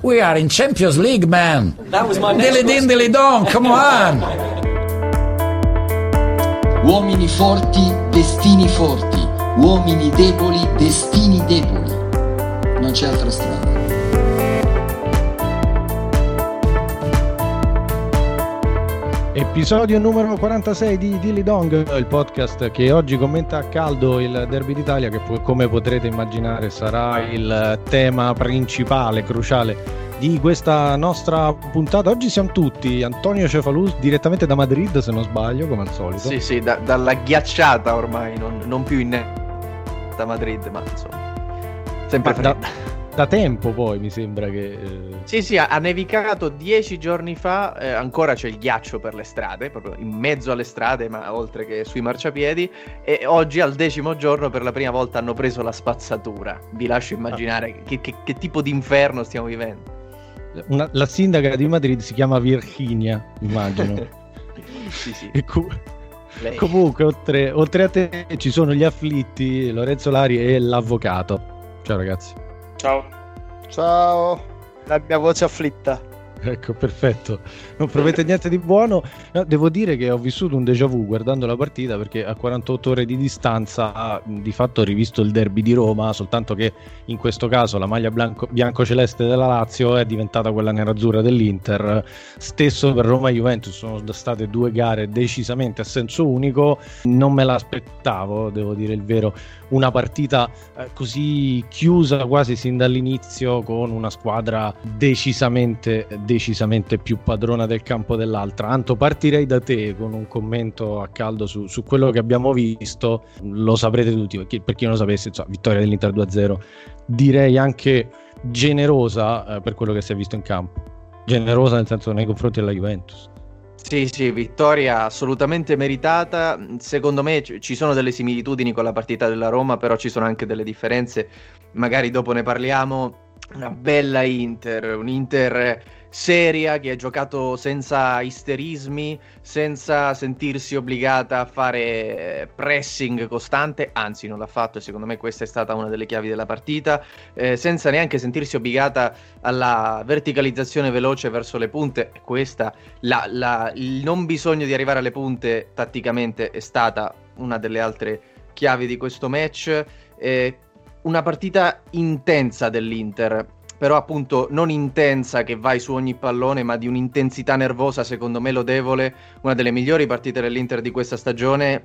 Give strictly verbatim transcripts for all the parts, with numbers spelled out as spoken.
We are in Champions League, man. That was my next question. Dilly din, dilly don, come on. Uomini forti, destini forti. Uomini deboli, destini deboli. Non c'è altra strada. Episodio numero quarantasei di Dilly Dong, il podcast che oggi commenta a caldo il derby d'Italia, che come potrete immaginare sarà il tema principale, cruciale di questa nostra puntata. Oggi siamo tutti, Antonio Cefalù direttamente da Madrid, se non sbaglio, come al solito. Sì, sì, da, dalla ghiacciata ormai, non, non più in da Madrid, ma insomma, sempre fredda. Da... Da tempo poi mi sembra che... Eh... Sì, sì, ha nevicato dieci giorni fa, eh, ancora c'è il ghiaccio per le strade, proprio in mezzo alle strade, ma oltre che sui marciapiedi, e oggi al decimo giorno per la prima volta hanno preso la spazzatura. Vi lascio immaginare ah. che, che, che tipo di inferno stiamo vivendo. Una, la sindaca di Madrid si chiama Virginia, immagino. Sì, sì. E cu- comunque, oltre, oltre a te ci sono gli afflitti, Lorenzo Lari e l'avvocato. Ciao ragazzi. Ciao. Ciao. La mia voce afflitta. Ecco, perfetto. Non promette niente di buono. Devo dire che ho vissuto un déjà vu guardando la partita, perché a quarantotto ore di distanza di fatto ho rivisto il derby di Roma, soltanto che in questo caso la maglia bianco, bianco-celeste della Lazio è diventata quella nerazzurra dell'Inter. Stesso per Roma-Juventus, sono state due gare decisamente a senso unico. Non me l'aspettavo, devo dire il vero, una partita così chiusa quasi sin dall'inizio, con una squadra decisamente decisamente più padrona del campo dell'altra. Anto, partirei da te con un commento a caldo su, su quello che abbiamo visto. Lo saprete tutti, perché, per chi non lo sapesse, cioè, vittoria dell'Inter due a zero, direi anche generosa eh, per quello che si è visto in campo, generosa nel senso nei confronti della Juventus. Sì, sì, vittoria assolutamente meritata. Secondo me ci sono delle similitudini con la partita della Roma, però ci sono anche delle differenze, magari dopo ne parliamo. Una bella Inter, un'Inter seria che ha giocato senza isterismi, senza sentirsi obbligata a fare pressing costante, anzi non l'ha fatto, e secondo me questa è stata una delle chiavi della partita, eh, senza neanche sentirsi obbligata alla verticalizzazione veloce verso le punte. Questa, la, la, il non bisogno di arrivare alle punte tatticamente è stata una delle altre chiavi di questo match. eh, Una partita intensa dell'Inter, però appunto non intensa che vai su ogni pallone, ma di un'intensità nervosa secondo me lodevole, una delle migliori partite dell'Inter di questa stagione,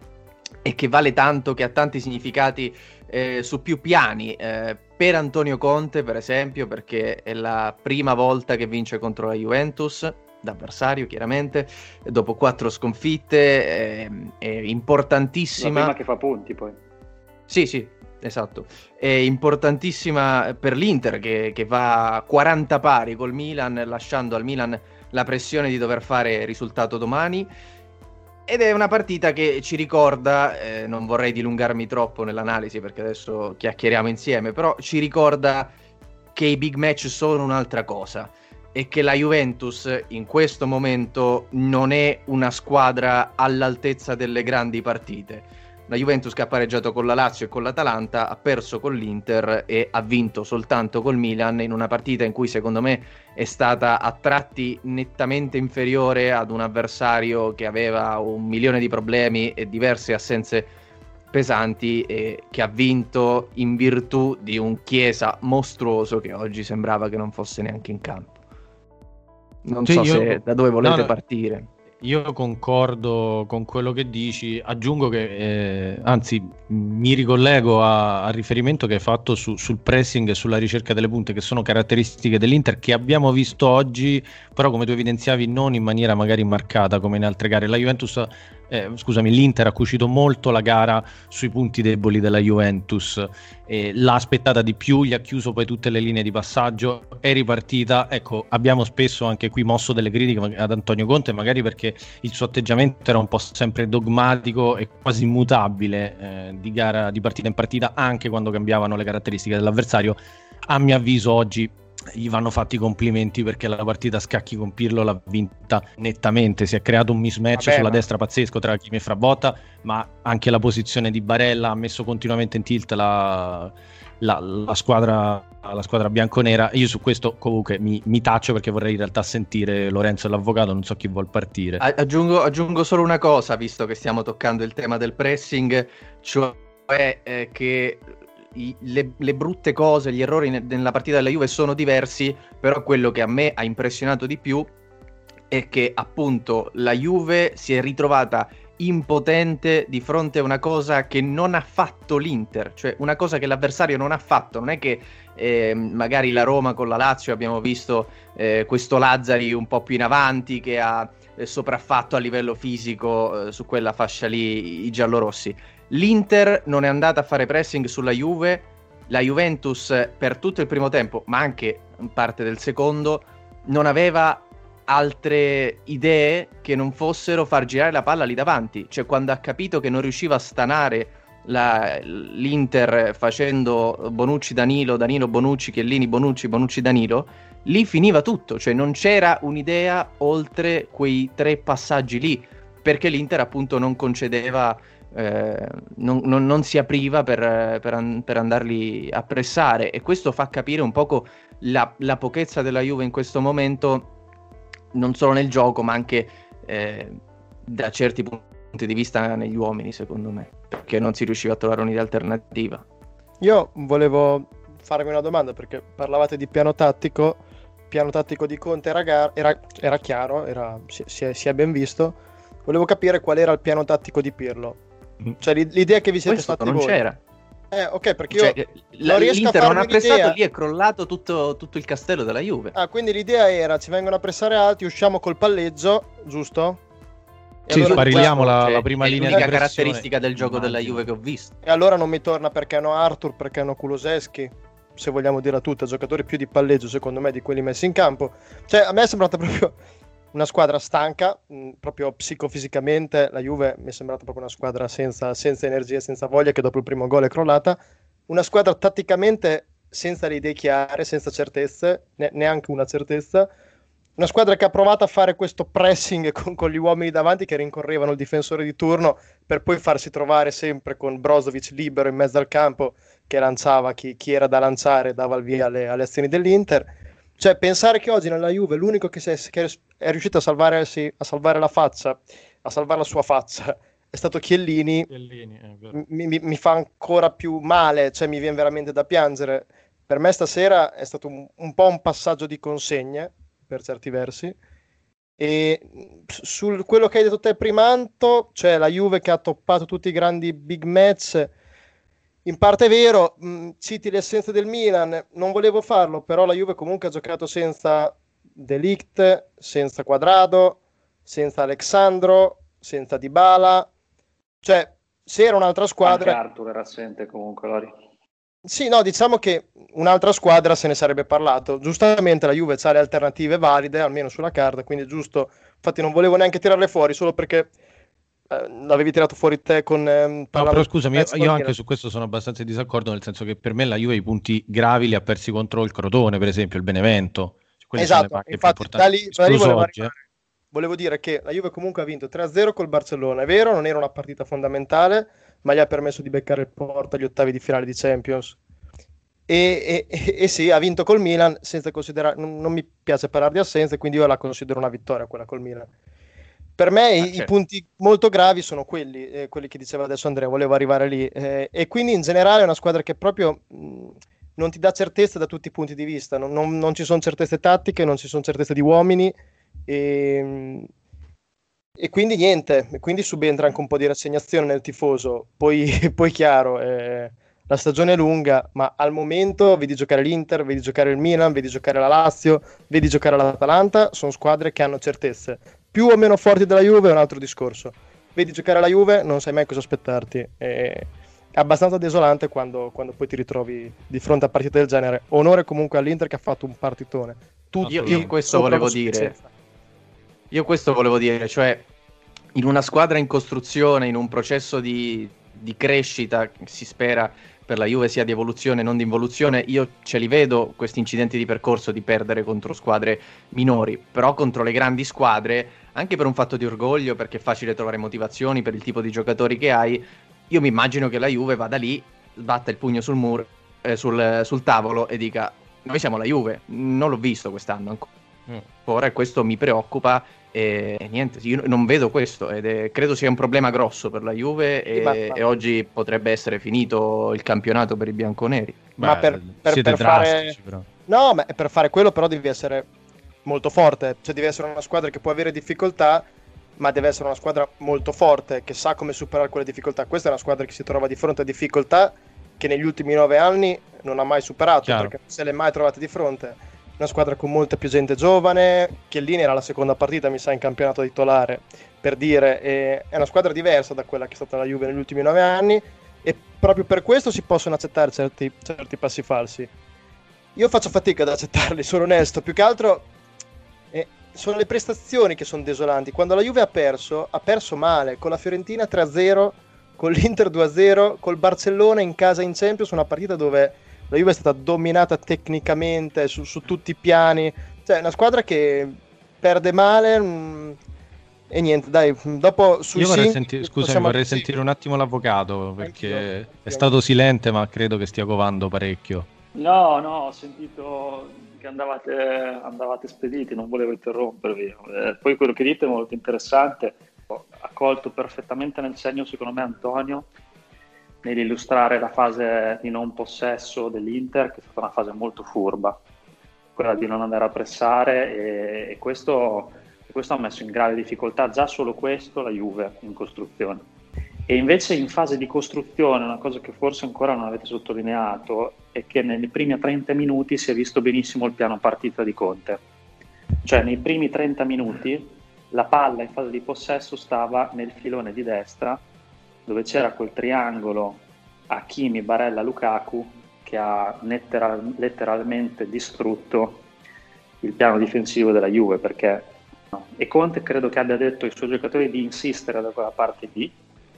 e che vale tanto, che ha tanti significati eh, su più piani, eh, per Antonio Conte per esempio, perché è la prima volta che vince contro la Juventus, d'avversario chiaramente, dopo quattro sconfitte, eh, è importantissima. La prima che fa punti poi. Sì, sì. Esatto, è importantissima per l'Inter che, che va a quaranta pari col Milan, lasciando al Milan la pressione di dover fare risultato domani. Ed è una partita che ci ricorda, eh, non vorrei dilungarmi troppo nell'analisi perché adesso chiacchieriamo insieme, però ci ricorda che i big match sono un'altra cosa, e che la Juventus in questo momento non è una squadra all'altezza delle grandi partite. La Juventus, che ha pareggiato con la Lazio e con l'Atalanta, ha perso con l'Inter e ha vinto soltanto col Milan, in una partita in cui secondo me è stata a tratti nettamente inferiore ad un avversario che aveva un milione di problemi e diverse assenze pesanti, e che ha vinto in virtù di un Chiesa mostruoso che oggi sembrava che non fosse neanche in campo. Non cioè, so io... se da dove volete no, no. partire. Io concordo con quello che dici, aggiungo che, eh, anzi mi ricollego al riferimento che hai fatto su, sul pressing e sulla ricerca delle punte, che sono caratteristiche dell'Inter che abbiamo visto oggi, però come tu evidenziavi non in maniera magari marcata come in altre gare. La Juventus eh, scusami, l'Inter ha cucito molto la gara sui punti deboli della Juventus, eh, l'ha aspettata di più, gli ha chiuso poi tutte le linee di passaggio, è ripartita. Ecco, abbiamo spesso anche qui mosso delle critiche ad Antonio Conte, magari perché il suo atteggiamento era un po' sempre dogmatico e quasi immutabile, eh, di gara, di partita in partita, anche quando cambiavano le caratteristiche dell'avversario. A mio avviso oggi gli vanno fatti i complimenti, perché la partita a scacchi con Pirlo l'ha vinta nettamente. Si è creato un mismatch Vabbè, sulla ma... destra pazzesco tra Hakimi e Frabotta, ma anche la posizione di Barella ha messo continuamente in tilt la, la, la squadra la squadra bianconera. Io su questo comunque mi, mi taccio, perché vorrei in realtà sentire Lorenzo e l'avvocato, non so chi vuol partire. Aggiungo, aggiungo solo una cosa, visto che stiamo toccando il tema del pressing, cioè eh, che... I, le, le brutte cose, gli errori ne, nella partita della Juve sono diversi, però quello che a me ha impressionato di più è che appunto la Juve si è ritrovata impotente di fronte a una cosa che non ha fatto l'Inter, cioè una cosa che l'avversario non ha fatto. Non è che eh, magari la Roma con la Lazio abbiamo visto eh, questo Lazzari un po' più in avanti che ha eh, sopraffatto a livello fisico eh, su quella fascia lì i giallorossi. L'Inter non è andata a fare pressing sulla Juve, la Juventus per tutto il primo tempo, ma anche parte del secondo, non aveva altre idee che non fossero far girare la palla lì davanti. Cioè quando ha capito che non riusciva a stanare la, l'Inter facendo Bonucci Danilo, Danilo Bonucci, Chiellini Bonucci, Bonucci Danilo, lì finiva tutto, cioè non c'era un'idea oltre quei tre passaggi lì, perché l'Inter appunto non concedeva... Eh, non, non, non si apriva per, per, per andarli a pressare, e questo fa capire un poco la, la pochezza della Juve in questo momento, non solo nel gioco ma anche eh, da certi punti di vista negli uomini, secondo me, perché non si riusciva a trovare un'idea alternativa. Io volevo farvi una domanda, perché parlavate di piano tattico. Piano tattico di Conte era, gar- era, era chiaro, era, si, si, è, si è ben visto. Volevo capire qual era il piano tattico di Pirlo. Cioè l'idea che vi siete questo fatti non voi. C'era. Eh, ok, perché io cioè, non riesco a farmi non ha pressato l'idea. Lì è crollato tutto, tutto il castello della Juve. Ah, quindi l'idea era: ci vengono a pressare alti, usciamo col palleggio, giusto? E sì, allora sparilliamo la, la prima è linea di pressione. È l'unica caratteristica del gioco della Juve che ho visto. E allora non mi torna perché hanno Arthur, perché hanno Kulusevski, se vogliamo dirla tutta, giocatori più di palleggio secondo me di quelli messi in campo. Cioè a me è sembrata proprio una squadra stanca, mh, proprio psicofisicamente. La Juve mi è sembrata proprio una squadra senza, senza energia, senza voglia, che dopo il primo gol è crollata. Una squadra tatticamente senza le idee chiare, senza certezze, ne, neanche una certezza. Una squadra che ha provato a fare questo pressing con, con gli uomini davanti che rincorrevano il difensore di turno, per poi farsi trovare sempre con Brozovic libero in mezzo al campo, che lanciava chi, chi era da lanciare, dava il via alle, alle azioni dell'Inter. Cioè pensare che oggi nella Juve l'unico che, se, che è riuscito a salvare, sì, a salvare la faccia, a salvare la sua faccia, è stato Chiellini, Chiellini è vero. Mi, mi, mi fa ancora più male, cioè mi viene veramente da piangere. Per me stasera è stato un, un po' un passaggio di consegne, per certi versi. E su quello che hai detto te prima, Anto, cioè la Juve che ha toppato tutti i grandi big match, in parte è vero, mh, citi l'essenza del Milan, non volevo farlo, però la Juve comunque ha giocato senza De Ligt, senza Cuadrado, senza Alex Sandro, senza Dybala. Cioè, se era un'altra squadra... Anche Arthur era assente comunque, Lori. Sì, no, diciamo che un'altra squadra se ne sarebbe parlato. Giustamente la Juve ha le alternative valide, almeno sulla carta, quindi è giusto. Infatti non volevo neanche tirarle fuori, solo perché... l'avevi tirato fuori te con ehm, no, però scusami, io, io anche su questo sono abbastanza in disaccordo, nel senso che per me la Juve i punti gravi li ha persi contro il Crotone, per esempio il Benevento, cioè, esatto, infatti da lì, da lì volevo, oggi, eh. volevo dire che la Juve comunque ha vinto tre a zero col Barcellona, è vero, non era una partita fondamentale, ma gli ha permesso di beccare il Porto agli ottavi di finale di Champions, e, e, e sì, ha vinto col Milan senza considerare, non, non mi piace parlare di assenze, quindi io la considero una vittoria quella col Milan. Per me ah, i, certo. i punti molto gravi sono quelli, eh, quelli che diceva adesso Andrea, volevo arrivare lì. Eh, e quindi in generale è una squadra che proprio mh, non ti dà certezza da tutti i punti di vista, non, non, non ci sono certezze tattiche, non ci sono certezze di uomini, e, e quindi niente, e quindi subentra anche un po' di rassegnazione nel tifoso. Poi, poi chiaro, eh, la stagione è lunga, ma al momento vedi giocare l'Inter, vedi giocare il Milan, vedi giocare la Lazio, vedi giocare l'Atalanta, sono squadre che hanno certezze. Più o meno forti della Juve è un altro discorso, vedi giocare alla Juve, non sai mai cosa aspettarti. È abbastanza desolante quando, quando poi ti ritrovi di fronte a partite del genere. Onore comunque all'Inter che ha fatto un partitone. Tutti io, io questo volevo dire. Io questo volevo dire, cioè in una squadra in costruzione, in un processo di, di crescita, si spera per la Juve sia di evoluzione non di involuzione, io ce li vedo questi incidenti di percorso di perdere contro squadre minori, però contro le grandi squadre, anche per un fatto di orgoglio, perché è facile trovare motivazioni per il tipo di giocatori che hai, io mi immagino che la Juve vada lì, batta il pugno sul muro, eh, sul, sul tavolo e dica noi siamo la Juve, non l'ho visto quest'anno ancora, mm. e questo mi preoccupa. E niente, io non vedo questo ed è, credo sia un problema grosso per la Juve e, ma, ma... e oggi potrebbe essere finito il campionato per i bianconeri. Beh, ma per, per, siete per drastici, fare però. No, ma per fare quello però devi essere molto forte, cioè devi essere una squadra che può avere difficoltà, ma deve essere una squadra molto forte che sa come superare quelle difficoltà. Questa è una squadra che si trova di fronte a difficoltà che negli ultimi nove anni non ha mai superato. Chiaro. Perché non se le è mai trovate di fronte. Una squadra con molta più gente giovane, Chiellini era la seconda partita mi sa in campionato titolare, per dire, è una squadra diversa da quella che è stata la Juve negli ultimi nove anni e proprio per questo si possono accettare certi, certi passi falsi. Io faccio fatica ad accettarli, sono onesto, più che altro eh, sono le prestazioni che sono desolanti. Quando la Juve ha perso, ha perso male, con la Fiorentina tre a zero, con l'Inter due a zero, col Barcellona in casa in Champions, una partita dove la Juve è stata dominata tecnicamente su, su tutti i piani, cioè una squadra che perde male mh, e niente, dai, dopo sui Io vorrei, senti- scusami, vorrei sentire un attimo l'avvocato perché anch'io, anch'io. È stato silente ma credo che stia covando parecchio. No, no, ho sentito che andavate, andavate spediti, non volevo interrompervi, eh, poi quello che dite è molto interessante, ha colto perfettamente nel segno secondo me Antonio nell'illustrare la fase di non possesso dell'Inter, che è stata una fase molto furba, quella di non andare a pressare, e, e, questo, e questo ha messo in grave difficoltà già solo questo la Juve in costruzione. E invece in fase di costruzione, una cosa che forse ancora non avete sottolineato, è che nei primi trenta minuti si è visto benissimo il piano partita di Conte, cioè nei primi trenta minuti la palla in fase di possesso stava nel filone di destra, dove c'era quel triangolo Hakimi, Barella, Lukaku che ha letteral- letteralmente distrutto il piano difensivo della Juve, perché no. E Conte credo che abbia detto ai suoi giocatori di insistere da quella parte lì,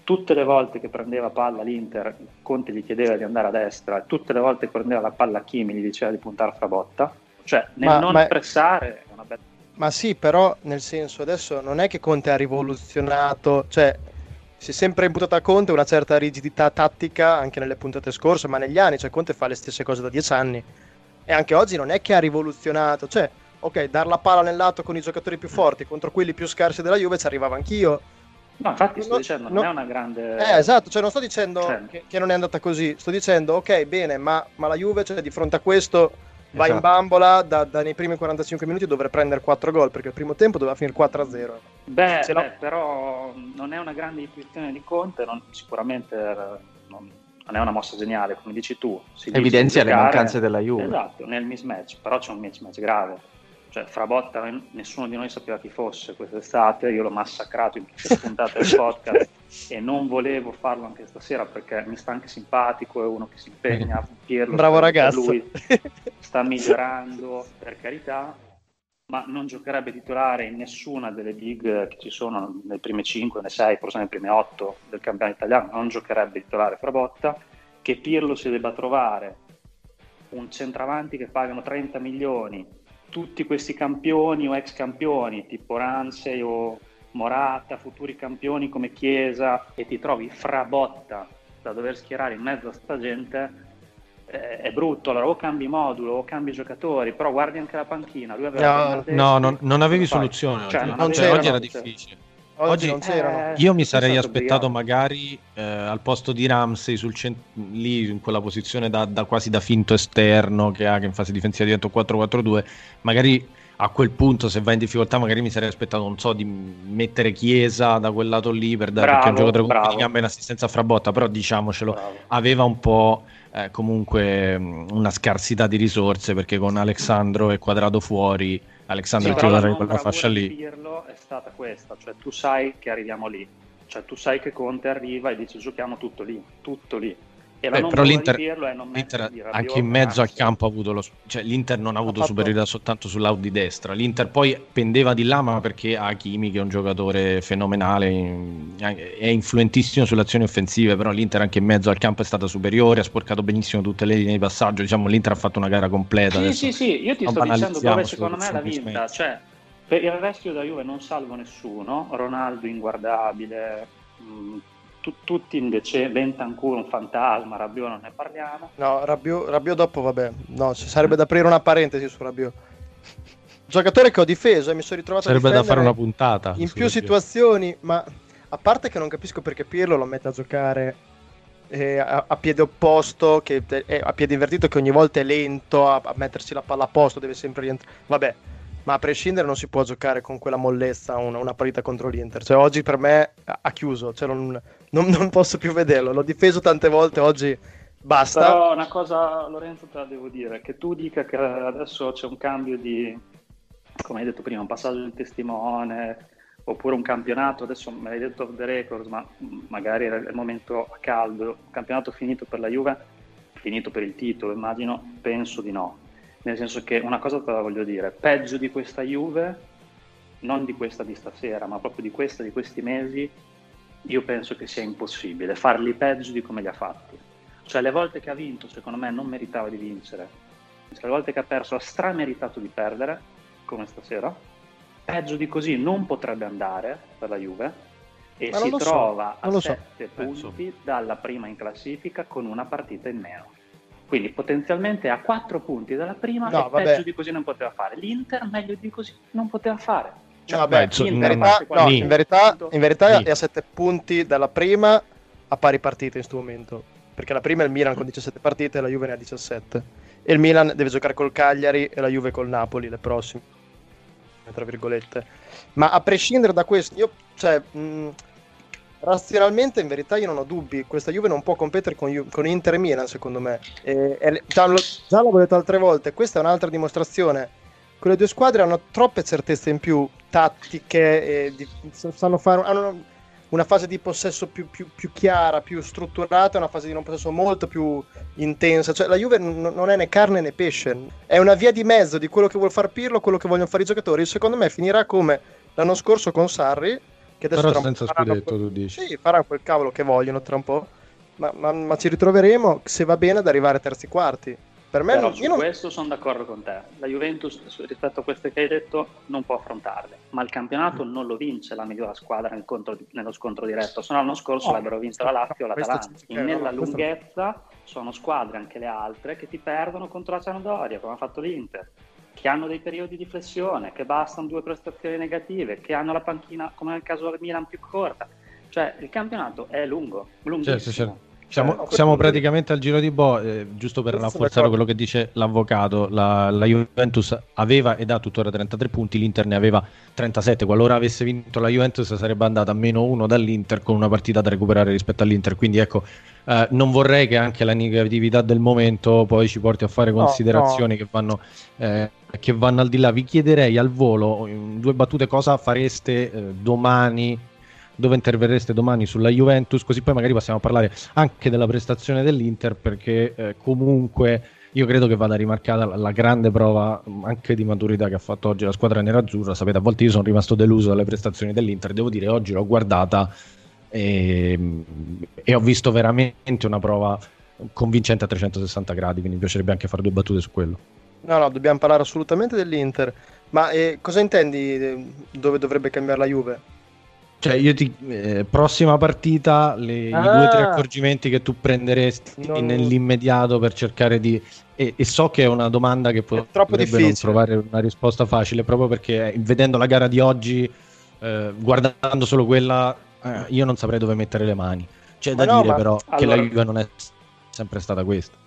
tutte le volte che prendeva palla l'Inter Conte gli chiedeva di andare a destra, tutte le volte che prendeva la palla Hakimi gli diceva di puntare Frabotta, cioè nel ma, non ma... pressare è una bella... Ma sì, però nel senso adesso non è che Conte ha rivoluzionato, cioè si è sempre imputata a Conte una certa rigidità tattica anche nelle puntate scorse, ma negli anni, cioè Conte fa le stesse cose da dieci anni e anche oggi non è che ha rivoluzionato, cioè ok, dar la palla nel lato con i giocatori più forti contro quelli più scarsi della Juve ci arrivavo anch'io. No, infatti sto no, dicendo no, non è una grande... Eh, esatto, cioè non sto dicendo cioè. che, che non è andata così, sto dicendo ok, bene, ma, ma la Juve cioè, di fronte a questo va esatto. in bambola, da, da nei primi quarantacinque minuti dovrei prendere quattro gol, perché il primo tempo doveva finire quattro a zero. Beh, beh no... però non è una grande intuizione di Conte, non, sicuramente non, non è una mossa geniale, come dici tu. Si evidenzia le mancanze della Juve. Esatto, nel mismatch, però c'è un mismatch grave. Cioè Frabotta nessuno di noi sapeva chi fosse quest'estate, io l'ho massacrato in tutte le puntate del podcast e non volevo farlo anche stasera perché mi sta anche simpatico, è uno che si impegna a Pirlo, bravo ragazzo, lui sta migliorando per carità, ma non giocherebbe titolare in nessuna delle big che ci sono, nelle prime cinque, nelle sei, forse nelle prime otto del campionato italiano, non giocherebbe titolare Frabotta, che Pirlo si debba trovare un centravanti che pagano trenta milioni, tutti questi campioni o ex campioni tipo Ramsey o Morata, futuri campioni come Chiesa, e ti trovi Frabotta da dover schierare in mezzo a sta gente, eh, è brutto. Allora o cambi modulo o cambi giocatori, però guardi anche la panchina, lui aveva no, no, non, non avevi soluzione, cioè, non non avevi, oggi era difficile. Oggi, oggi eh, io mi sarei aspettato magari eh, al posto di Ramsey sul cent- lì in quella posizione da, da quasi da finto esterno che ha, che in fase difensiva diventa quattro quattro due, magari a quel punto se va in difficoltà magari mi sarei aspettato, non so, di mettere Chiesa da quel lato lì per dare, bravo, perché è un giocatore con le gambe in assistenza a Frabotta, però diciamocelo, bravo, aveva un po' eh, comunque una scarsità di risorse perché con Alex Sandro e Cuadrado fuori, Alexander sì, titolare in quella fascia lì. Pirlo è stata questa, cioè tu sai che arriviamo lì, Cioè tu sai che Conte arriva e dice giochiamo tutto lì, tutto lì. E la Beh, non però l'Inter, dirlo è non l'Inter di Rabiot, anche in mezzo al campo ha avuto lo, cioè l'Inter non ha avuto ha superiorità soltanto sul lato di destra. L'Inter poi pendeva di là, ma perché Hakimi, che è un giocatore fenomenale, è influentissimo sulle azioni offensive, però l'Inter anche in mezzo al campo è stata superiore, ha sporcato benissimo tutte le linee di passaggio, diciamo l'Inter ha fatto una gara completa. Sì, adesso sì, sì, io ti sto dicendo dove secondo me l'ha vinta, cioè per il resto da Juve non salvo nessuno, Ronaldo inguardabile, mh, tutti invece, Bentancur un fantasma, Rabiot non ne parliamo. No, Rabiot, Rabiot dopo vabbè, no, ci sarebbe da aprire una parentesi su Rabiot. Giocatore che ho difeso e mi sono ritrovato sarebbe a difendere da fare una puntata in più situazioni, Rabiot. Ma a parte che non capisco perché Pirlo lo mette a giocare eh, a, a piede opposto, che eh, a piede invertito, che ogni volta è lento a, a mettersi la palla a posto, deve sempre rientrare, vabbè. Ma a prescindere non si può giocare con quella mollezza una, una partita contro l'Inter. Cioè oggi per me ha chiuso, cioè non, non, non posso più vederlo. L'ho difeso tante volte, oggi basta. Però una cosa, Lorenzo, te la devo dire, che tu dica che adesso c'è un cambio di, come hai detto prima, un passaggio del testimone, oppure un campionato, adesso me l'hai detto off the record, ma magari era il momento a caldo, un campionato finito per la Juve, finito per il titolo, immagino, penso di no. Nel senso che una cosa te la voglio dire, peggio di questa Juve, non di questa di stasera, ma proprio di questa, di questi mesi, io penso che sia impossibile farli peggio di come li ha fatti. Cioè le volte che ha vinto, secondo me, non meritava di vincere. Cioè, le volte che ha perso, ha strameritato di perdere, come stasera. Peggio di così non potrebbe andare per la Juve, e ma si trova so, a sette so. punti penso. dalla prima in classifica con una partita in meno. Quindi potenzialmente a quattro punti dalla prima, no, e vabbè. peggio di così non poteva fare. L'Inter meglio di così non poteva fare. Cioè, no, vabbè, in, verità, no, in verità, in verità è a sette punti dalla prima a pari partite in questo momento. Perché la prima è il Milan con diciassette partite e la Juve ne ha diciassette. E il Milan deve giocare col Cagliari e la Juve col Napoli le prossime, tra virgolette. Ma a prescindere da questo, io cioè... Mh, razionalmente in verità io non ho dubbi, questa Juve non può competere con, Ju- con Inter e Milan secondo me, e, e, già, lo, già l'avevo detto altre volte, questa è un'altra dimostrazione, quelle due squadre hanno troppe certezze in più, tattiche, e di, sanno fare, hanno una fase di possesso più, più, più chiara, più strutturata, una fase di non possesso molto più intensa, cioè la Juve n- non è né carne né pesce, è una via di mezzo di quello che vuol far Pirlo, quello che vogliono fare i giocatori, secondo me finirà come l'anno scorso con Sarri, che adesso però senza scudetto, tu dici. Sì, faranno quel cavolo che vogliono tra un po', ma, ma, ma ci ritroveremo, se va bene, ad arrivare terzi quarti. Per me però non, su io questo non... sono d'accordo con te, la Juventus rispetto a queste che hai detto non può affrontarle, ma il campionato mm. non lo vince la migliore squadra nel contro, nello scontro diretto, se no l'anno scorso oh, l'avrebbero vinto la Lazio o l'Atalanta, nella lunghezza sono squadre anche le altre che ti perdono contro la Sampdoria, come ha fatto l'Inter, che hanno dei periodi di flessione, che bastano due prestazioni negative, che hanno la panchina, come nel caso del Milan, più corta. Cioè, il campionato è lungo, lunghissimo. Certo, certo. Siamo, cioè, siamo praticamente al giro di boh, eh, giusto per questo rafforzare quello che dice l'avvocato, la, la Juventus aveva ed ha tuttora trentatré punti, l'Inter ne aveva trentasette, qualora avesse vinto la Juventus sarebbe andata a meno uno dall'Inter con una partita da recuperare rispetto all'Inter, quindi ecco, eh, non vorrei che anche la negatività del momento poi ci porti a fare considerazioni no, no. che vanno... Eh, che vanno al di là. Vi chiederei al volo in due battute cosa fareste eh, domani, dove interverreste domani sulla Juventus, così poi magari possiamo parlare anche della prestazione dell'Inter, perché eh, comunque io credo che vada rimarcata la, la grande prova anche di maturità che ha fatto oggi la squadra nerazzurra. Sapete, a volte io sono rimasto deluso dalle prestazioni dell'Inter, devo dire oggi l'ho guardata e, e ho visto veramente una prova convincente a trecentosessanta gradi, quindi mi piacerebbe anche fare due battute su quello. No, no, dobbiamo parlare assolutamente dell'Inter. Ma eh, cosa intendi dove dovrebbe cambiare la Juve? Cioè, io ti eh, prossima partita, le, ah, i due o tre accorgimenti che tu prenderesti non... nell'immediato per cercare di... E, e so che è una domanda che può non trovare una risposta facile, proprio perché eh, vedendo la gara di oggi, eh, guardando solo quella, eh, io non saprei dove mettere le mani. C'è ma da no, dire ma... però allora... che la Juve non è sempre stata questa.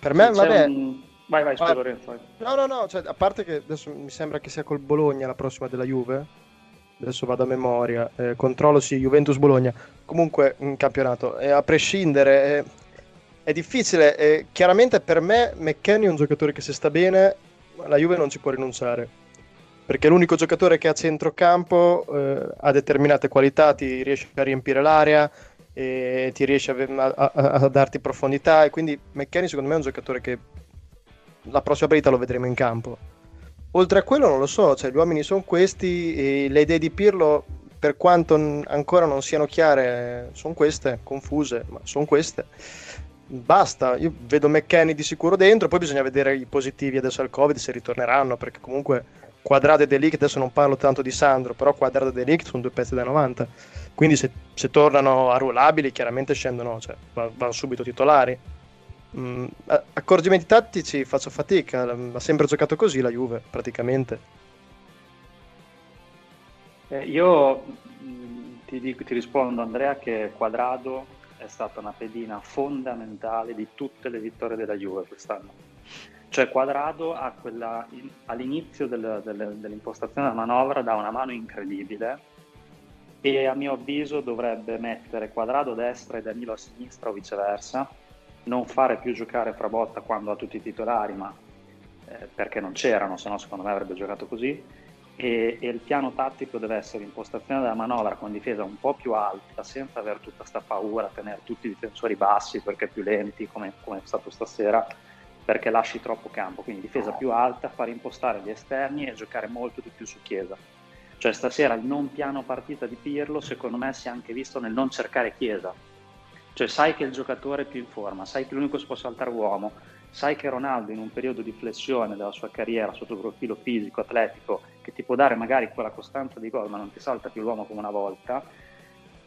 Per me, vabbè, un... vai, vai, vai. Lorenzo, vai. No, no, no, cioè, a parte che adesso mi sembra che sia col Bologna la prossima della Juve, adesso vado a memoria, eh, controllo sì, Juventus-Bologna, comunque un campionato, eh, a prescindere eh, è difficile, eh, chiaramente per me McKennie è un giocatore che se sta bene, la Juve non ci può rinunciare, perché l'unico giocatore che a centrocampo eh, ha determinate qualità, ti riesce a riempire l'area e ti riesce a, a, a darti profondità, e quindi McKennie secondo me è un giocatore che la prossima partita lo vedremo in campo. Oltre a quello non lo so, cioè, gli uomini sono questi e le idee di Pirlo, per quanto n- ancora non siano chiare, sono queste, confuse, ma sono queste. Basta, io vedo McKennie di sicuro dentro, poi bisogna vedere i positivi adesso al Covid se ritorneranno, perché comunque Cuadrado e De Ligt, adesso non parlo tanto di Sandro, però Cuadrado e De Ligt sono due pezzi da novanta, quindi se, se tornano arruolabili chiaramente scendono, cioè vanno subito titolari. Mm, accorgimenti tattici faccio fatica, ha sempre giocato così la Juve praticamente. Eh, io mh, ti, dico, ti rispondo Andrea che Cuadrado è stata una pedina fondamentale di tutte le vittorie della Juve quest'anno, cioè Cuadrado ha quella, in, all'inizio del, del, dell'impostazione della manovra dà una mano incredibile e a mio avviso dovrebbe mettere Cuadrado a destra e Danilo a sinistra o viceversa, non fare più giocare Frabotta quando ha tutti i titolari, ma eh, perché non c'erano, se no secondo me avrebbe giocato così. E, e il piano tattico deve essere impostazione della manovra con difesa un po' più alta, senza avere tutta sta paura, tenere tutti i difensori bassi perché più lenti come, come è stato stasera, perché lasci troppo campo, quindi difesa più alta, far impostare gli esterni e giocare molto di più su Chiesa. Cioè stasera il non piano partita di Pirlo secondo me si è anche visto nel non cercare Chiesa, cioè sai che il giocatore è più in forma, sai che l'unico che si può saltare uomo, sai che Ronaldo in un periodo di flessione della sua carriera sotto profilo fisico, atletico, che ti può dare magari quella costanza di gol ma non ti salta più l'uomo come una volta,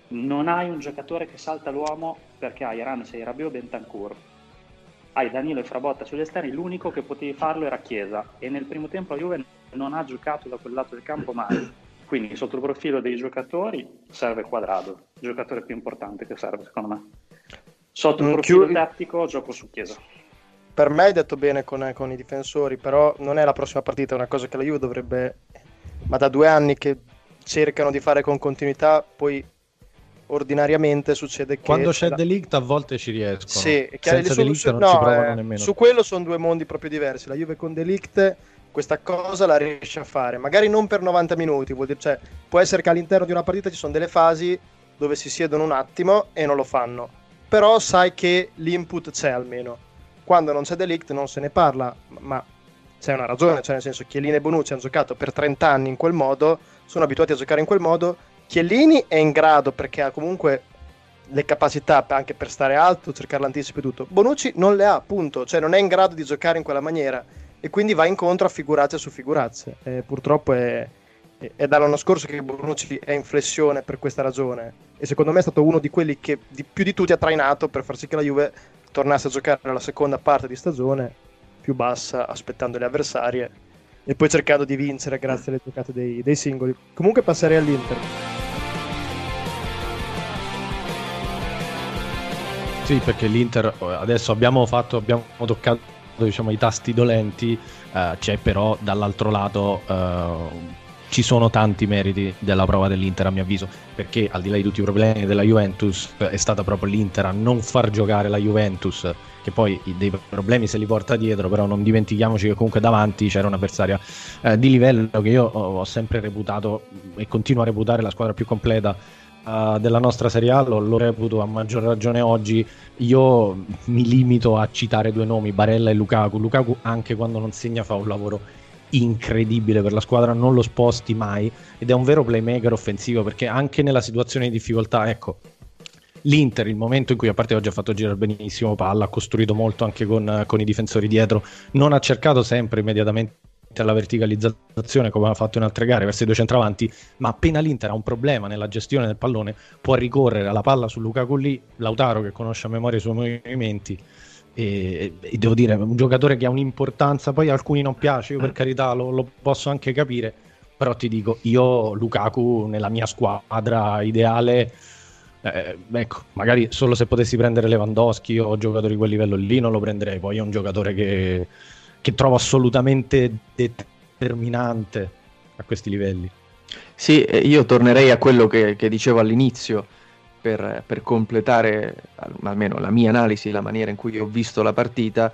non hai un giocatore che salta l'uomo perché hai Ramsey, Rabiot e Bentancur, hai Danilo e Frabotta sugli esterni, l'unico che potevi farlo era Chiesa e nel primo tempo la Juve non ha giocato da quel lato del campo mai, quindi sotto il profilo dei giocatori serve Cuadrado, il giocatore più importante che serve secondo me. Sotto il profilo Chiu... tattico gioco su Chiesa. Per me hai detto bene con, con i difensori, però non è la prossima partita, è una cosa che la Juve dovrebbe, ma da due anni che cercano di fare con continuità, poi ordinariamente succede che quando c'è la... De Ligt a volte ci riescono, sì, senza De Ligt non no, ci provano eh, nemmeno. Su quello sono due mondi proprio diversi, la Juve con De Ligt questa cosa la riesce a fare, magari non per novanta minuti, vuol dire, cioè, può essere che all'interno di una partita ci sono delle fasi dove si siedono un attimo e non lo fanno, però sai che l'input c'è almeno. Quando non c'è De Ligt non se ne parla, ma c'è una ragione, cioè nel senso Chiellini e Bonucci hanno giocato per trenta anni in quel modo, sono abituati a giocare in quel modo, Chiellini è in grado perché ha comunque le capacità anche per stare alto, cercare l'anticipo e tutto, Bonucci non le ha, punto, cioè non è in grado di giocare in quella maniera e quindi va incontro a figurazze su figurazze, e purtroppo è, è dall'anno scorso che Bonucci è in flessione per questa ragione e secondo me è stato uno di quelli che di più di tutti ha trainato per far sì che la Juve tornasse a giocare nella seconda parte di stagione più bassa, aspettando le avversarie e poi cercando di vincere grazie alle giocate dei, dei singoli. Comunque passerei all'Inter. Sì, perché l'Inter adesso abbiamo fatto, abbiamo toccato diciamo i tasti dolenti, eh, c'è però dall'altro lato eh, ci sono tanti meriti della prova dell'Inter a mio avviso, perché al di là di tutti i problemi della Juventus è stata proprio l'Inter a non far giocare la Juventus, che poi dei problemi se li porta dietro, però non dimentichiamoci che comunque davanti c'era un'avversaria eh, di livello che io ho sempre reputato e continuo a reputare la squadra più completa eh, della nostra Serie A, lo, lo reputo a maggior ragione oggi. Io mi limito a citare due nomi, Barella e Lukaku. Lukaku anche quando non segna fa un lavoro incredibile per la squadra, non lo sposti mai ed è un vero playmaker offensivo, perché anche nella situazione di difficoltà, ecco, l'Inter il momento in cui, a parte oggi, ha fatto girare benissimo palla, ha costruito molto anche con, con i difensori dietro, non ha cercato sempre immediatamente alla verticalizzazione come ha fatto in altre gare verso i due centravanti, ma appena l'Inter ha un problema nella gestione del pallone può ricorrere alla palla su Lukaku lì, Lautaro che conosce a memoria i suoi movimenti. E, e devo dire, un giocatore che ha un'importanza, poi a alcuni non piace, io per carità lo, lo posso anche capire, però ti dico, io Lukaku nella mia squadra ideale eh, ecco, magari solo se potessi prendere Lewandowski o giocatori di quel livello lì non lo prenderei, poi è un giocatore che, che trovo assolutamente determinante a questi livelli. Sì, io tornerei a quello che, che dicevo all'inizio Per, per completare almeno la mia analisi, la maniera in cui ho visto la partita,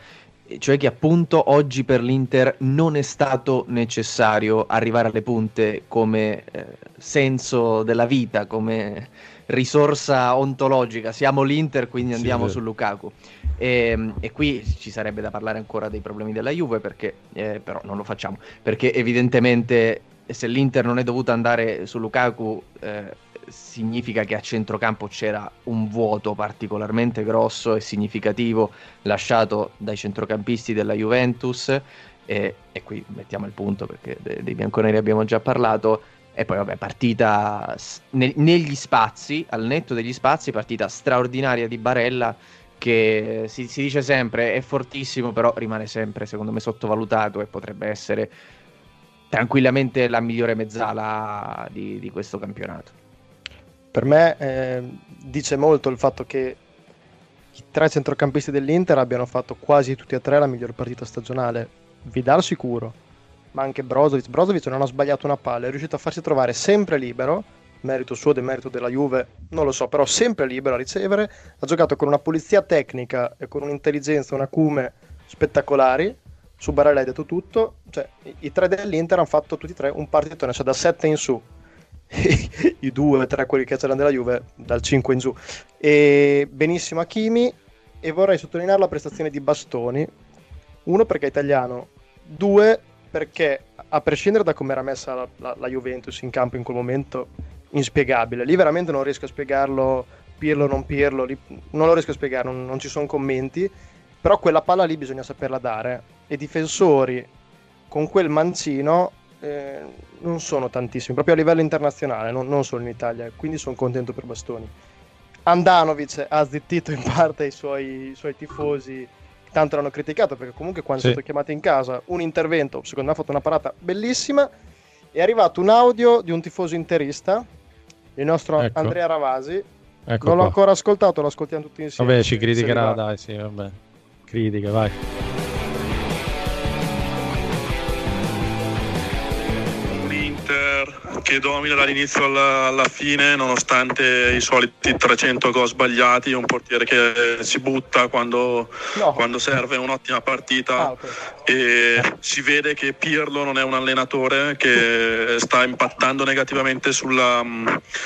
cioè che appunto oggi per l'Inter non è stato necessario arrivare alle punte come eh, senso della vita, come risorsa ontologica. Siamo l'Inter, quindi andiamo sì, su Lukaku, e, e qui ci sarebbe da parlare ancora dei problemi della Juve, perché eh, però non lo facciamo, perché evidentemente se l'Inter non è dovuta andare su Lukaku eh, significa che a centrocampo c'era un vuoto particolarmente grosso e significativo lasciato dai centrocampisti della Juventus, e, e qui mettiamo il punto perché dei, dei bianconeri abbiamo già parlato. E poi vabbè, partita ne, negli spazi, al netto degli spazi, partita straordinaria di Barella, che si, si dice sempre è fortissimo, però rimane sempre secondo me sottovalutato e potrebbe essere tranquillamente la migliore mezzala di, di questo campionato. Per me eh, dice molto il fatto che i tre centrocampisti dell'Inter abbiano fatto quasi tutti e tre la miglior partita stagionale. Vidal sicuro, ma anche Brozovic. Brozovic non ha sbagliato una palla, è riuscito a farsi trovare sempre libero, merito suo, demerito della Juve, non lo so, però sempre libero a ricevere. Ha giocato con una pulizia tecnica e con un'intelligenza, un acume spettacolari. Su Barella hai detto tutto, cioè i, i tre dell'Inter hanno fatto tutti e tre un partitone, cioè da sette in su. I due, tre quelli che c'erano della Juve dal cinque in giù, e benissimo Hakimi. E vorrei sottolineare la prestazione di Bastoni, uno perché è italiano, due perché a prescindere da come era messa la, la, la Juventus in campo in quel momento, inspiegabile, lì veramente non riesco a spiegarlo, Pirlo non Pirlo lì, non lo riesco a spiegare, non, non ci sono commenti, però quella palla lì bisogna saperla dare, e i difensori con quel mancino Eh, non sono tantissimi, proprio a livello internazionale, non, non solo in Italia, quindi sono contento per Bastoni. Handanović ha zittito in parte i suoi, i suoi tifosi, tanto l'hanno criticato perché comunque quando sì. è stato chiamato in casa, un intervento, secondo me ha fatto una parata bellissima. È arrivato un audio di un tifoso interista, il nostro ecco. Andrea Ravasi, ecco non qua. L'ho ancora ascoltato, lo ascoltiamo tutti insieme. Vabbè, ci criticherà, dai, sì, vabbè. Critica, vai. Che domina dall'inizio alla, alla fine, nonostante i soliti trecento gol sbagliati, un portiere che si butta quando, no. quando serve, un'ottima partita, ah, okay. e si vede che Pirlo non è un allenatore che sta impattando negativamente sulla,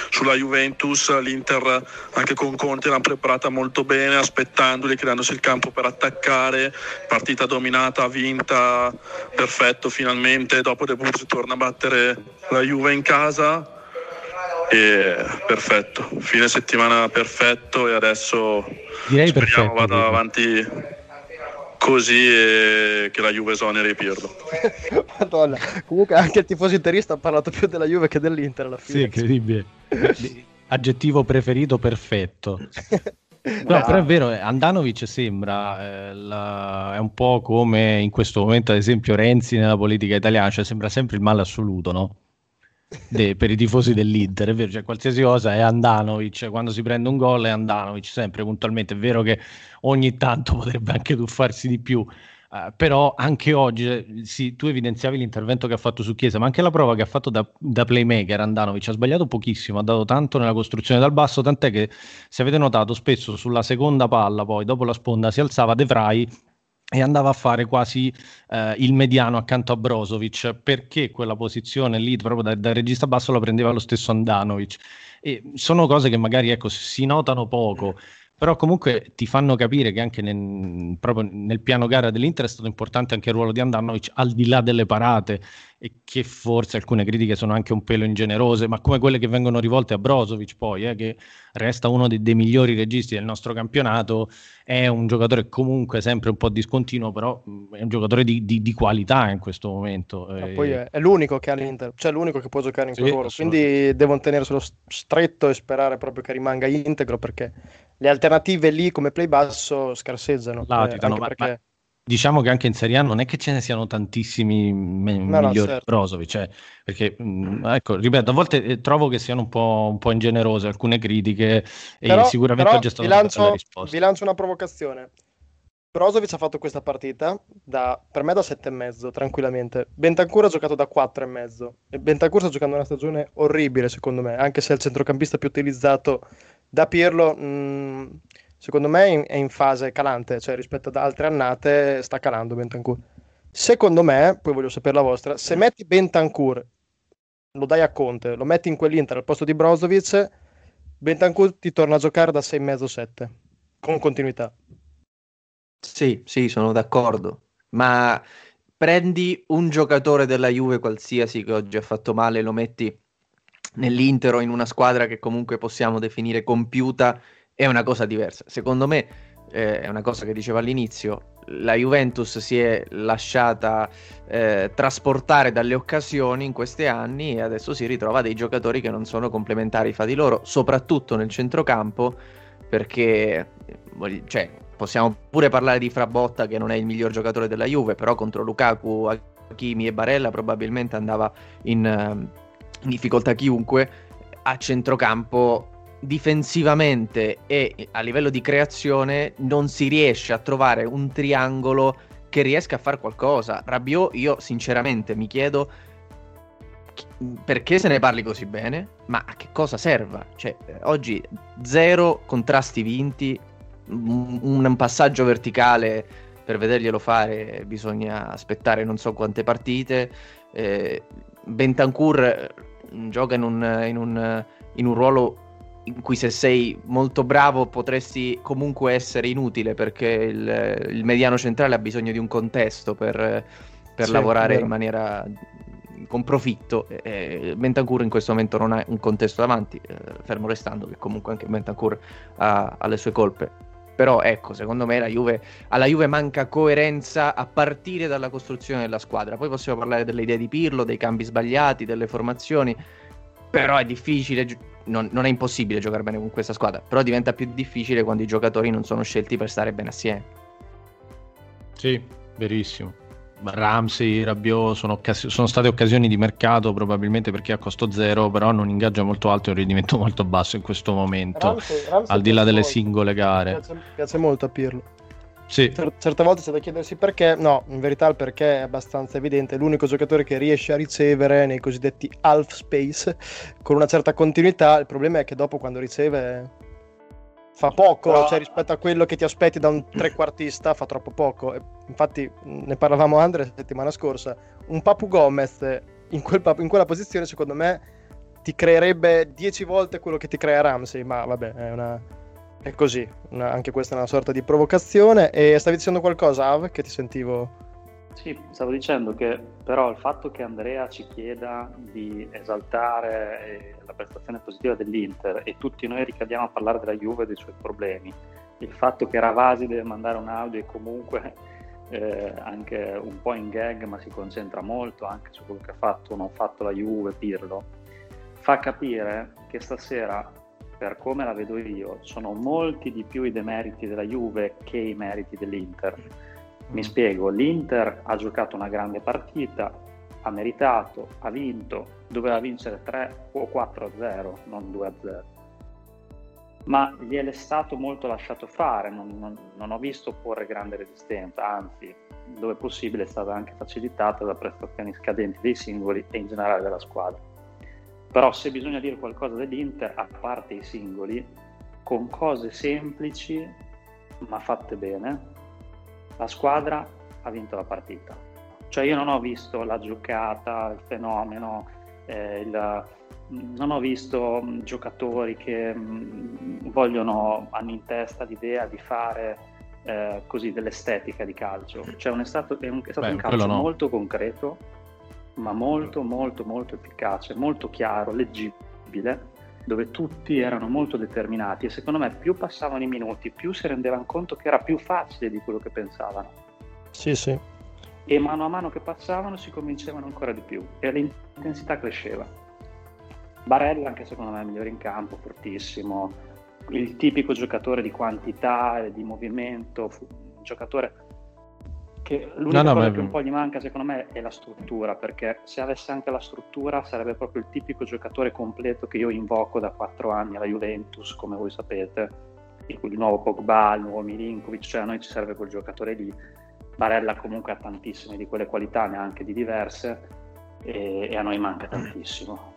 sulla Juventus. L'Inter anche con Conte l'ha preparata molto bene, aspettandoli, creandosi il campo per attaccare, partita dominata, vinta, perfetto, finalmente dopo De Paul si torna a battere la Juve in casa e perfetto, fine settimana perfetto, e adesso direi speriamo perfetto, vada direi. avanti così e che la Juve esoneri Pirlo. Madonna, comunque anche il tifoso interista ha parlato più della Juve che dell'Inter alla fine. Sì, incredibile. Aggettivo preferito, perfetto. No, no, però è vero, Handanović sembra eh, la, è un po' come in questo momento ad esempio Renzi nella politica italiana, cioè sembra sempre il male assoluto, no? De, per i tifosi dell'Inter, è vero, cioè qualsiasi cosa è Handanović, quando si prende un gol è Handanović sempre puntualmente. È vero che ogni tanto potrebbe anche tuffarsi di più, eh, però anche oggi sì, tu evidenziavi l'intervento che ha fatto su Chiesa, ma anche la prova che ha fatto da, da playmaker. Handanović ha sbagliato pochissimo, ha dato tanto nella costruzione dal basso, tant'è che se avete notato spesso sulla seconda palla poi dopo la sponda si alzava De Vrij e andava a fare quasi eh, il mediano accanto a Brozovic, perché quella posizione lì proprio da, da regista basso la prendeva lo stesso Handanović. E sono cose che magari ecco si notano poco, però comunque ti fanno capire che anche nel, proprio nel piano gara dell'Inter è stato importante anche il ruolo di Handanović, al di là delle parate, e che forse alcune critiche sono anche un pelo ingenerose, ma come quelle che vengono rivolte a Brozovic poi, eh, che resta uno dei, dei migliori registi del nostro campionato, è un giocatore comunque sempre un po' discontinuo, però è un giocatore di, di, di qualità in questo momento. Ma poi è, è l'unico che ha l'Inter, cioè l'unico che può giocare in sì, quel ruolo, quindi devono tenerselo stretto e sperare proprio che rimanga integro, perché le alternative lì come play basso scarseggiano. Latitano, eh, ma, perché... ma... Diciamo che anche in Serie A non è che ce ne siano tantissimi me- no, migliori no, certo. Brozovic, cioè, perché mh, ecco, ripeto, a volte eh, trovo che siano un po', un po' ingenerose alcune critiche, però, e sicuramente però oggi è stata vi lancio, la risposta. Vi lancio una provocazione. Brozovic ha fatto questa partita da, per me da sette e mezzo tranquillamente. Bentancur ha giocato da quattro e mezzo e Bentancur sta giocando una stagione orribile secondo me, anche se è il centrocampista più utilizzato da Pirlo. Mh, secondo me è in fase calante, cioè rispetto ad altre annate sta calando Bentancur. Secondo me, poi voglio sapere la vostra, se metti Bentancur, lo dai a Conte, lo metti in quell'Inter al posto di Brozovic, Bentancur ti torna a giocare da sei e mezzo sette, con continuità. Sì, sì, sono d'accordo, ma prendi un giocatore della Juve qualsiasi che oggi ha fatto male e lo metti nell'Inter o in una squadra che comunque possiamo definire compiuta, è una cosa diversa. Secondo me eh, è una cosa che dicevo all'inizio, la Juventus si è lasciata eh, trasportare dalle occasioni in questi anni e adesso si ritrova dei giocatori che non sono complementari fra di loro, soprattutto nel centrocampo, perché cioè, possiamo pure parlare di Frabotta che non è il miglior giocatore della Juve, però contro Lukaku, Hakimi e Barella probabilmente andava in uh, difficoltà chiunque. A centrocampo difensivamente e a livello di creazione non si riesce a trovare un triangolo che riesca a fare qualcosa. Rabiot, io sinceramente mi chiedo perché se ne parli così bene, ma a che cosa serva? Cioè, oggi zero contrasti vinti, un passaggio verticale per vederglielo fare bisogna aspettare non so quante partite. eh, Bentancur gioca in un, in, un, in un ruolo in cui se sei molto bravo potresti comunque essere inutile, perché il, il mediano centrale ha bisogno di un contesto per, per sì, lavorare in maniera con profitto. eh, Bentancur in questo momento non ha un contesto davanti, eh, fermo restando che comunque anche Bentancur ha, ha le sue colpe, però ecco, secondo me la Juve, alla Juve manca coerenza a partire dalla costruzione della squadra. Poi possiamo parlare delle idee di Pirlo, dei cambi sbagliati, delle formazioni, però è difficile, non, non è impossibile giocare bene con questa squadra, però diventa più difficile quando i giocatori non sono scelti per stare bene assieme. Sì, verissimo. Ramsey, Rabiot sono, occas- sono state occasioni di mercato probabilmente perché a costo zero, però non ingaggio molto alto e un rendimento molto basso in questo momento, Ramsey, Ramsey al di là delle molto. singole gare. Piace, piace molto a Pirlo. Sì. C- certe volte c'è da chiedersi perché, no, in verità il perché è abbastanza evidente, è l'unico giocatore che riesce a ricevere nei cosiddetti half space con una certa continuità. Il problema è che dopo quando riceve fa poco, no. Cioè rispetto a quello che ti aspetti da un trequartista fa troppo poco. E infatti ne parlavamo Andre la settimana scorsa, un Papu Gomez in, quel, in quella posizione secondo me ti creerebbe dieci volte quello che ti crea Ramsey, ma vabbè è, una, è così, una, anche questa è una sorta di provocazione. E stavi dicendo qualcosa, Av, che ti sentivo? Sì, stavo dicendo che però il fatto che Andrea ci chieda di esaltare la prestazione positiva dell'Inter e tutti noi ricadiamo a parlare della Juve e dei suoi problemi, il fatto che Ravasi deve mandare un audio e comunque eh, anche un po' in gag ma si concentra molto anche su quello che ha fatto o non fatto la Juve, Pirlo, fa capire che stasera, per come la vedo io, sono molti di più i demeriti della Juve che i meriti dell'Inter. Mi spiego, l'Inter ha giocato una grande partita, ha meritato, ha vinto, doveva vincere tre o quattro a zero, non due a zero. Ma gli è stato molto lasciato fare, non, non, non ho visto porre grande resistenza, anzi, dove possibile è stata anche facilitata da prestazioni scadenti dei singoli e in generale della squadra. Però se bisogna dire qualcosa dell'Inter, a parte i singoli, con cose semplici ma fatte bene, la squadra ha vinto la partita. Cioè io non ho visto la giocata, il fenomeno, eh, il, non ho visto giocatori che mh, vogliono, hanno in testa l'idea di fare eh, così dell'estetica di calcio. Cioè è stato, è un, è stato Beh, un calcio no. molto concreto, ma molto molto molto efficace, molto chiaro, leggibile, dove tutti erano molto determinati e secondo me più passavano i minuti più si rendevano conto che era più facile di quello che pensavano. Sì, sì. E mano a mano che passavano si convincevano ancora di più e l'intensità cresceva. Barella anche secondo me è migliore in campo, fortissimo, il tipico giocatore di quantità, di movimento, un giocatore che l'unica no, no, cosa ma... che un po' gli manca secondo me è la struttura, perché se avesse anche la struttura sarebbe proprio il tipico giocatore completo che io invoco da quattro anni alla Juventus, come voi sapete, il nuovo Pogba, il nuovo Milinkovic, cioè a noi ci serve quel giocatore lì. Barella comunque ha tantissime di quelle qualità, neanche di diverse, e, e a noi manca tantissimo.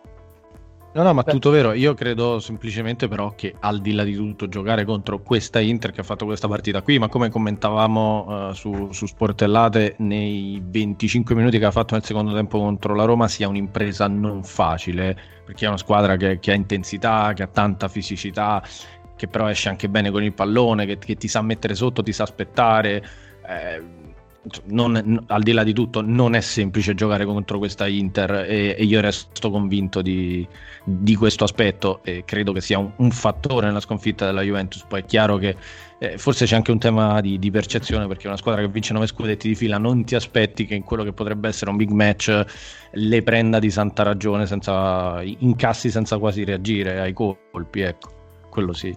No, no, ma Beh. tutto vero. Io credo semplicemente però che al di là di tutto giocare contro questa Inter che ha fatto questa partita qui, ma come commentavamo uh, su, su Sportellate, nei venticinque minuti che ha fatto nel secondo tempo contro la Roma, sia un'impresa non facile, perché è una squadra che, che ha intensità, che ha tanta fisicità, che però esce anche bene con il pallone, che, che ti sa mettere sotto, ti sa aspettare. Eh, Non, al di là di tutto non è semplice giocare contro questa Inter e, e io resto convinto di, di questo aspetto e credo che sia un, un fattore nella sconfitta della Juventus. Poi è chiaro che eh, forse c'è anche un tema di, di percezione, perché una squadra che vince nove scudetti di fila non ti aspetti che in quello che potrebbe essere un big match le prenda di santa ragione, senza incassi, senza quasi reagire ai colpi, ecco, quello sì.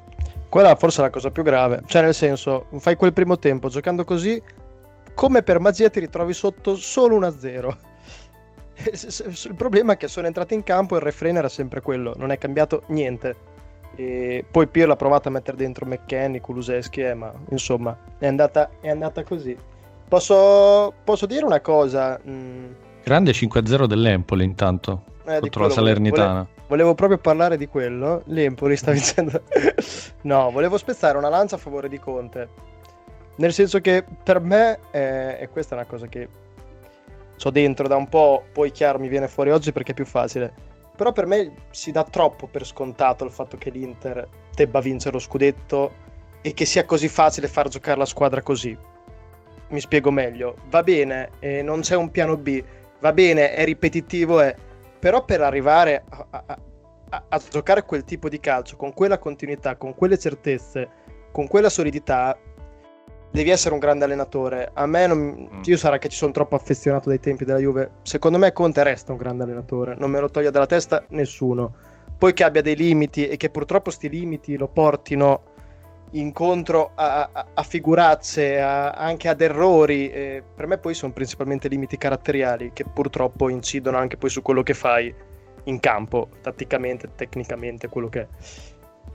Quella forse è la cosa più grave, cioè nel senso, fai quel primo tempo giocando così, come per magia ti ritrovi sotto solo uno a zero. Il problema è che sono entrati in campo e il refrain era sempre quello, non è cambiato niente. E poi Pirlo ha provato a mettere dentro McKennie, Kulusevski, eh, ma insomma è andata, è andata così. Posso, posso dire una cosa? Mm. Grande cinque a zero dell'Empoli intanto, eh, contro la Salernitana. Volevo, volevo proprio parlare di quello, l'Empoli sta vincendo. No, volevo spezzare una lancia a favore di Conte. Nel senso che per me, eh, e questa è una cosa che so dentro da un po', poi chiaro mi viene fuori oggi perché è più facile, però per me si dà troppo per scontato il fatto che l'Inter debba vincere lo scudetto e che sia così facile far giocare la squadra così. Mi spiego meglio. Va bene, eh, non c'è un piano B, va bene, è ripetitivo, eh, però per arrivare a, a, a, a giocare quel tipo di calcio, con quella continuità, con quelle certezze, con quella solidità, devi essere un grande allenatore. A me non... mm. Io sarà che ci sono troppo affezionato dai tempi della Juve. Secondo me Conte resta un grande allenatore, non me lo toglie dalla testa nessuno. Poi che abbia dei limiti e che purtroppo sti limiti lo portino incontro a, a, a figurazze, a, anche ad errori, e per me poi sono principalmente limiti caratteriali che purtroppo incidono anche poi su quello che fai in campo, tatticamente, tecnicamente, quello che è.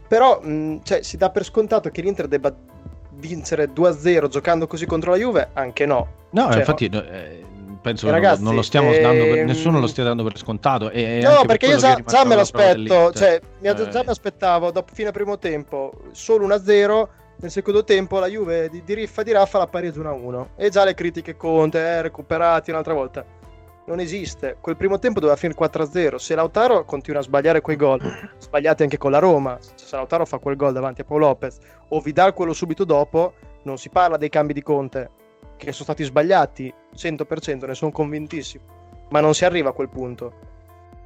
Però mh, cioè, si dà per scontato che l'Inter debba vincere due a zero giocando così contro la Juve, anche no. No, cioè, infatti no. Eh, penso eh, che ragazzi, non lo stiamo ehm... dando per, nessuno lo stia dando per scontato. E no, anche perché per io già, già me l'aspetto, cioè, eh. già mi aspettavo dopo fine primo tempo solo uno a zero, nel secondo tempo la Juve di, di riffa di raffa la pareggia uno a uno e già le critiche Conte, eh, recuperati un'altra volta. Non esiste, quel primo tempo doveva finire quattro a zero, se Lautaro continua a sbagliare quei gol, sbagliati anche con la Roma, se Lautaro fa quel gol davanti a Paul Lopez o Vidal quello subito dopo, non si parla dei cambi di Conte, che sono stati sbagliati cento per cento, ne sono convintissimo, ma non si arriva a quel punto.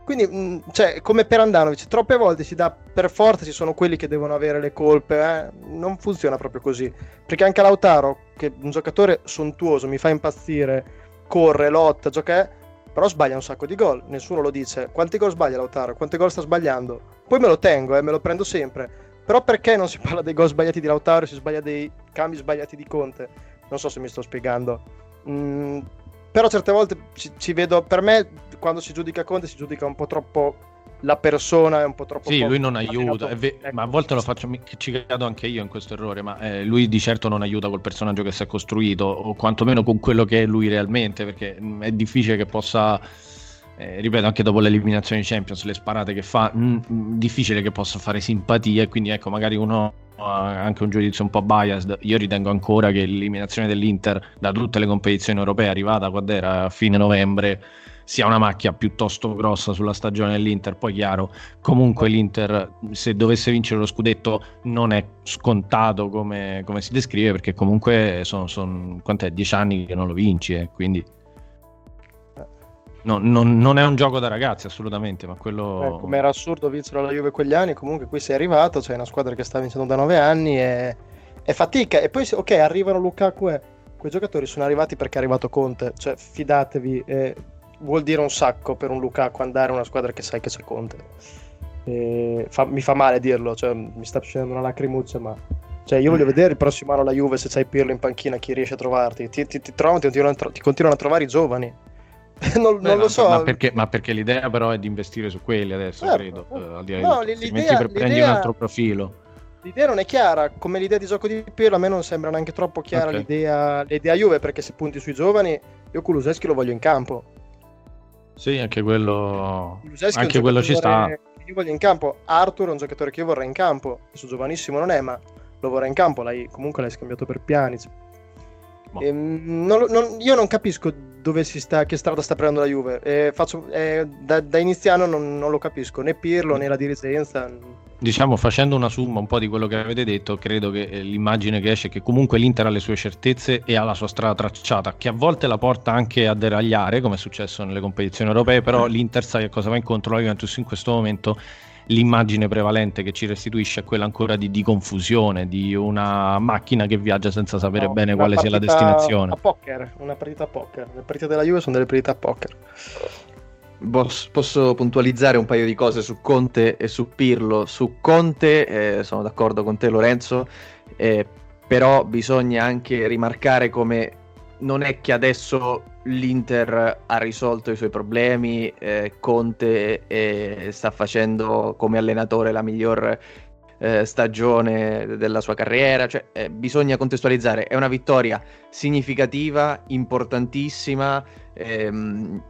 Quindi, cioè, come per Handanović, troppe volte si dà per forza, ci sono quelli che devono avere le colpe, eh? Non funziona proprio così, perché anche Lautaro, che è un giocatore sontuoso, mi fa impazzire, corre, lotta, gioca, però sbaglia un sacco di gol, nessuno lo dice. Quanti gol sbaglia Lautaro? Quanti gol sta sbagliando? Poi me lo tengo, eh, me lo prendo sempre. Però perché non si parla dei gol sbagliati di Lautaro e si sbaglia dei cambi sbagliati di Conte? Non so se mi sto spiegando. Mm, però certe volte ci, ci vedo, per me, quando si giudica Conte si giudica un po' troppo la persona, è un po' troppo... Sì, lui non aiuta, ve- ecco. Ma a volte lo faccio, ci cado anche io in questo errore, ma eh, lui di certo non aiuta col personaggio che si è costruito, o quantomeno con quello che è lui realmente, perché mh, è difficile che possa, eh, ripeto, anche dopo l'eliminazione di Champions, le sparate che fa, mh, mh, difficile che possa fare simpatia, e quindi ecco, magari uno ha anche un giudizio un po' biased. Io ritengo ancora che l'eliminazione dell'Inter da tutte le competizioni europee, arrivata quando era a fine novembre, sia una macchia piuttosto grossa sulla stagione dell'Inter. Poi chiaro, comunque l'Inter, se dovesse vincere lo scudetto, non è scontato come, come si descrive, perché comunque sono, sono quant'è, dieci anni che non lo vinci, eh, quindi no, non, non è un gioco da ragazzi assolutamente, ma quello... Eh, come era assurdo vincere la Juve quegli anni, comunque qui sei arrivato, c'è cioè una squadra che sta vincendo da nove anni e è fatica, e poi ok, arrivano Lukaku e quei giocatori sono arrivati perché è arrivato Conte, cioè fidatevi, eh... vuol dire un sacco per un Lukaku andare a una squadra che sai che c'è Conte. E fa, mi fa male dirlo, cioè, mi sta scendendo una lacrimuccia, ma cioè, io voglio vedere il prossimo anno la Juve, se c'hai Pirlo in panchina, chi riesce a trovarti, ti, ti, ti trovano, ti, ti continuano a trovare i giovani. non, Beh, non lo so, ma perché, ma perché l'idea però è di investire su quelli adesso, eh, credo, no, eh, no, l'idea, per prendi un altro profilo. L'idea non è chiara, come l'idea di gioco di Pirlo a me non sembra neanche troppo chiara, okay. l'idea, l'idea Juve, perché se punti sui giovani, io Kulusevski lo voglio in campo. Sì, anche quello, anche quello ci sta. Io voglio in campo. Arthur è un giocatore che io vorrei in campo. Adesso giovanissimo non è, ma lo vorrei in campo. L'hai, comunque l'hai scambiato per Pjanic. E, non, non, io non capisco dove si sta, che strada sta prendendo la Juve. E faccio, eh, da, da iniziano non, non lo capisco, né Pirlo né la dirigenza. Diciamo, facendo una somma un po' di quello che avete detto, credo che l'immagine che esce è che comunque l'Inter ha le sue certezze e ha la sua strada tracciata, che a volte la porta anche a deragliare, come è successo nelle competizioni europee, però l'Inter sa che cosa va incontro. La Juventus in questo momento, l'immagine prevalente che ci restituisce è quella ancora di, di confusione, di una macchina che viaggia senza sapere no, bene quale sia la destinazione. A poker, una partita a poker. Le partite della Juve sono delle partite a poker. Boss, posso puntualizzare un paio di cose su Conte e su Pirlo. Su Conte eh, sono d'accordo con te, Lorenzo, eh, però bisogna anche rimarcare come non è che adesso l'Inter ha risolto i suoi problemi, eh, Conte eh, sta facendo come allenatore la miglior eh, stagione della sua carriera, cioè, eh, bisogna contestualizzare, è una vittoria significativa, importantissima, ehm,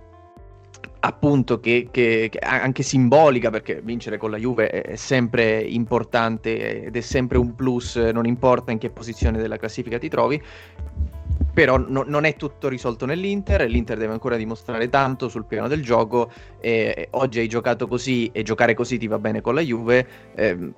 appunto che, che, che anche simbolica, perché vincere con la Juve è sempre importante ed è sempre un plus, non importa in che posizione della classifica ti trovi. Però no, non è tutto risolto nell'Inter, e l'Inter deve ancora dimostrare tanto sul piano del gioco. Eh, oggi hai giocato così e giocare così ti va bene con la Juve. Eh,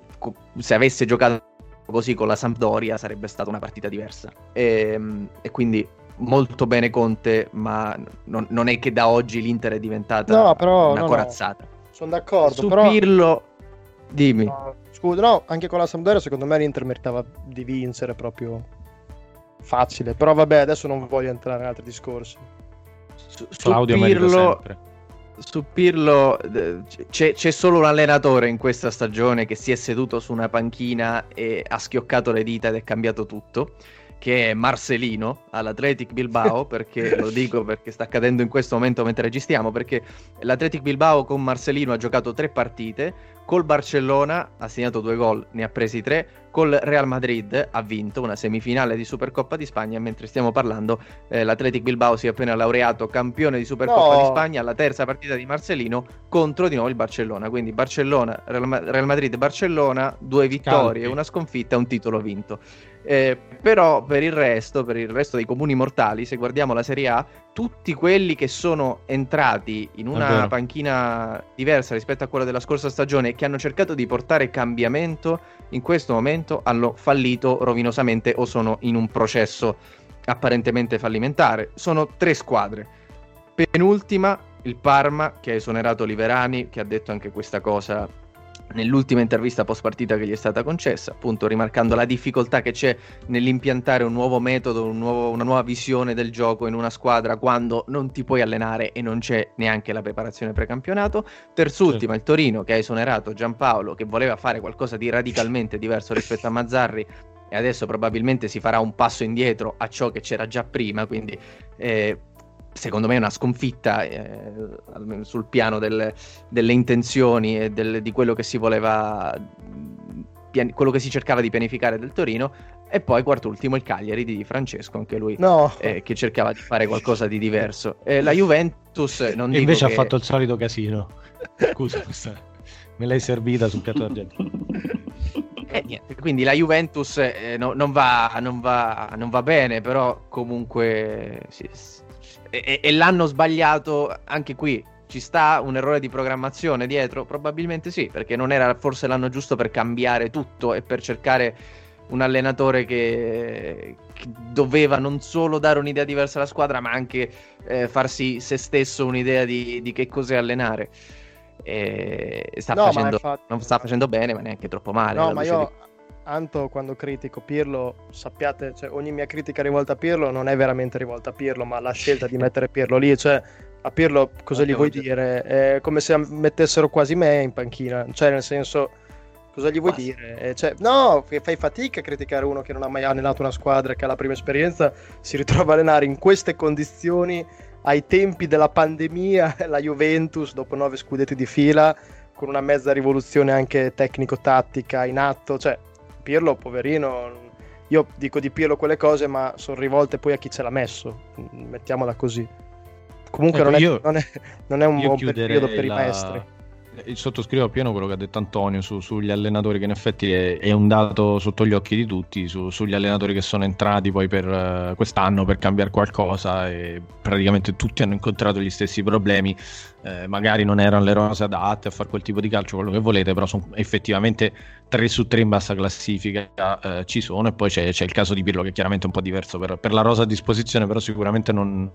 se avesse giocato così con la Sampdoria sarebbe stata una partita diversa. Eh, e quindi molto bene Conte, ma non, non è che da oggi l'Inter è diventata no, però, una no, corazzata. No. Sono d'accordo. Su però... Pirlo, dimmi. No, scusa, no, anche con la Sampdoria secondo me l'Inter meritava di vincere proprio... facile, però vabbè, adesso non voglio entrare in altri discorsi. Su, su Claudio Pirlo, su Pirlo c'è, c'è solo un allenatore in questa stagione che si è seduto su una panchina e ha schioccato le dita ed è cambiato tutto, che è Marcelino all'Athletic Bilbao, perché lo dico perché sta accadendo in questo momento mentre registriamo, perché l'Athletic Bilbao con Marcelino ha giocato tre partite, col Barcellona ha segnato due gol, ne ha presi tre, col Real Madrid ha vinto una semifinale di Supercoppa di Spagna, mentre stiamo parlando eh, l'Athletic Bilbao si è appena laureato campione di Supercoppa no. di Spagna, alla terza partita di Marcelino contro di nuovo il Barcellona, quindi Barcellona, Real Madrid-Barcellona, due vittorie, Calde. Una sconfitta, un titolo vinto. Eh, però per il resto, per il resto dei comuni mortali, se guardiamo la Serie A, tutti quelli che sono entrati in una panchina diversa rispetto a quella della scorsa stagione, che hanno cercato di portare cambiamento, in questo momento hanno fallito rovinosamente o sono in un processo apparentemente fallimentare. Sono tre squadre. Penultima il Parma, che ha esonerato Liverani, che ha detto anche questa cosa nell'ultima intervista post partita che gli è stata concessa, appunto rimarcando la difficoltà che c'è nell'impiantare un nuovo metodo, un nuovo, una nuova visione del gioco in una squadra quando non ti puoi allenare e non c'è neanche la preparazione precampionato. Terzultima sì. Il Torino, che ha esonerato Giampaolo, che voleva fare qualcosa di radicalmente diverso rispetto a Mazzarri, e adesso probabilmente si farà un passo indietro a ciò che c'era già prima, quindi eh, secondo me è una sconfitta eh, sul piano del, delle intenzioni e del, di quello che si voleva pian- quello che si cercava di pianificare del Torino. E poi quart'ultimo il Cagliari di Francesco, anche lui no. eh, che cercava di fare qualcosa di diverso. Eh, la Juventus non dico invece che... ha fatto il solito casino. Scusa, questa... me l'hai servita sul piatto d'argento. Eh, niente, quindi la Juventus eh, no, non, va, non, va, non va bene, però comunque sì, sì. E, e l'hanno sbagliato anche qui. Ci sta un errore di programmazione dietro? Probabilmente sì, perché non era forse l'anno giusto per cambiare tutto e per cercare un allenatore che, che doveva non solo dare un'idea diversa alla squadra, ma anche eh, farsi se stesso un'idea di, di che cos'è allenare. E sta no, facendo, infatti... non sta facendo bene, ma neanche troppo male. No, ma io di... Anto, quando critico Pirlo, sappiate, cioè, ogni mia critica rivolta a Pirlo non è veramente rivolta a Pirlo, ma la scelta di mettere Pirlo lì, cioè a Pirlo cosa gli vuoi dire? È come se mettessero quasi me in panchina, cioè nel senso, cosa gli vuoi Basta. dire? Cioè, no, fai fatica a criticare uno che non ha mai allenato una squadra, che ha la prima esperienza, si ritrova a allenare in queste condizioni, ai tempi della pandemia, la Juventus dopo nove scudetti di fila, con una mezza rivoluzione anche tecnico-tattica in atto, cioè Pirlo, poverino, io dico di Pirlo quelle cose, ma sono rivolte poi a chi ce l'ha messo, mettiamola così. Comunque ecco, non, è, io, non, è, non è un buon periodo per la... i maestri. Sottoscrivo appieno quello che ha detto Antonio su, sugli allenatori, che in effetti è, è un dato sotto gli occhi di tutti, su, sugli allenatori che sono entrati poi per uh, quest'anno per cambiare qualcosa, e praticamente tutti hanno incontrato gli stessi problemi. Eh, magari non erano le rose adatte a fare quel tipo di calcio, quello che volete, però sono effettivamente tre su tre in bassa classifica, eh, ci sono, e poi c'è, c'è il caso di Pirlo, che è chiaramente un po' diverso per, per la rosa a disposizione, però sicuramente non,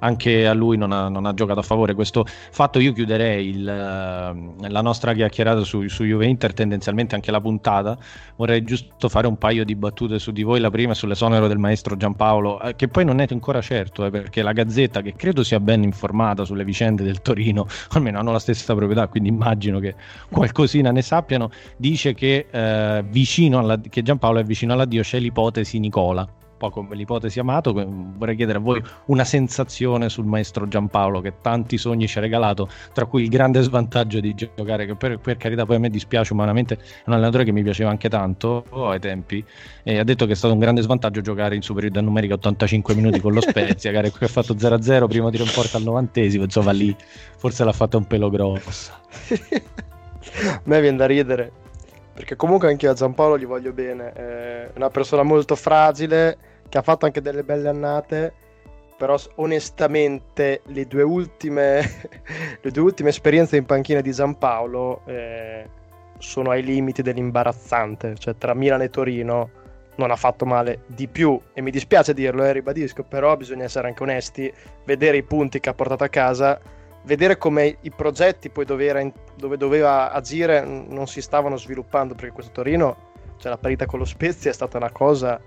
anche a lui non ha, non ha giocato a favore questo fatto. Io chiuderei il, la nostra chiacchierata su, su Juve Inter, tendenzialmente anche la puntata. Vorrei giusto fare un paio di battute su di voi, la prima sull'esonero del maestro Giampaolo, eh, che poi non è ancora certo, eh, perché la Gazzetta, che credo sia ben informata sulle vicende del Torino, almeno hanno la stessa proprietà, quindi immagino che qualcosina ne sappiano, dice che, eh, vicino alla, che Giampaolo è vicino all'addio, c'è l'ipotesi Nicola. Poi come l'ipotesi Amato, vorrei chiedere a voi una sensazione sul maestro Giampaolo, che tanti sogni ci ha regalato, tra cui il grande svantaggio di giocare, che per, per carità poi a me dispiace umanamente, è un allenatore che mi piaceva anche tanto ai tempi, e ha detto che è stato un grande svantaggio giocare in superiorità numerica ottantacinque minuti con lo Spezia che ha fatto zero a zero, primo tiro in porta al novantesimo, insomma lì forse l'ha fatta un pelo grosso. A me viene da ridere, perché comunque anche io a Giampaolo gli voglio bene, è una persona molto fragile, che ha fatto anche delle belle annate, però onestamente le due ultime, le due ultime esperienze in panchina di Giampaolo eh, sono ai limiti dell'imbarazzante, cioè tra Milan e Torino non ha fatto male di più, e mi dispiace dirlo, eh, ribadisco, però bisogna essere anche onesti, vedere i punti che ha portato a casa, vedere come i progetti poi dove, era in, dove doveva agire non si stavano sviluppando, perché questo Torino, cioè la parità con lo Spezia è stata una cosa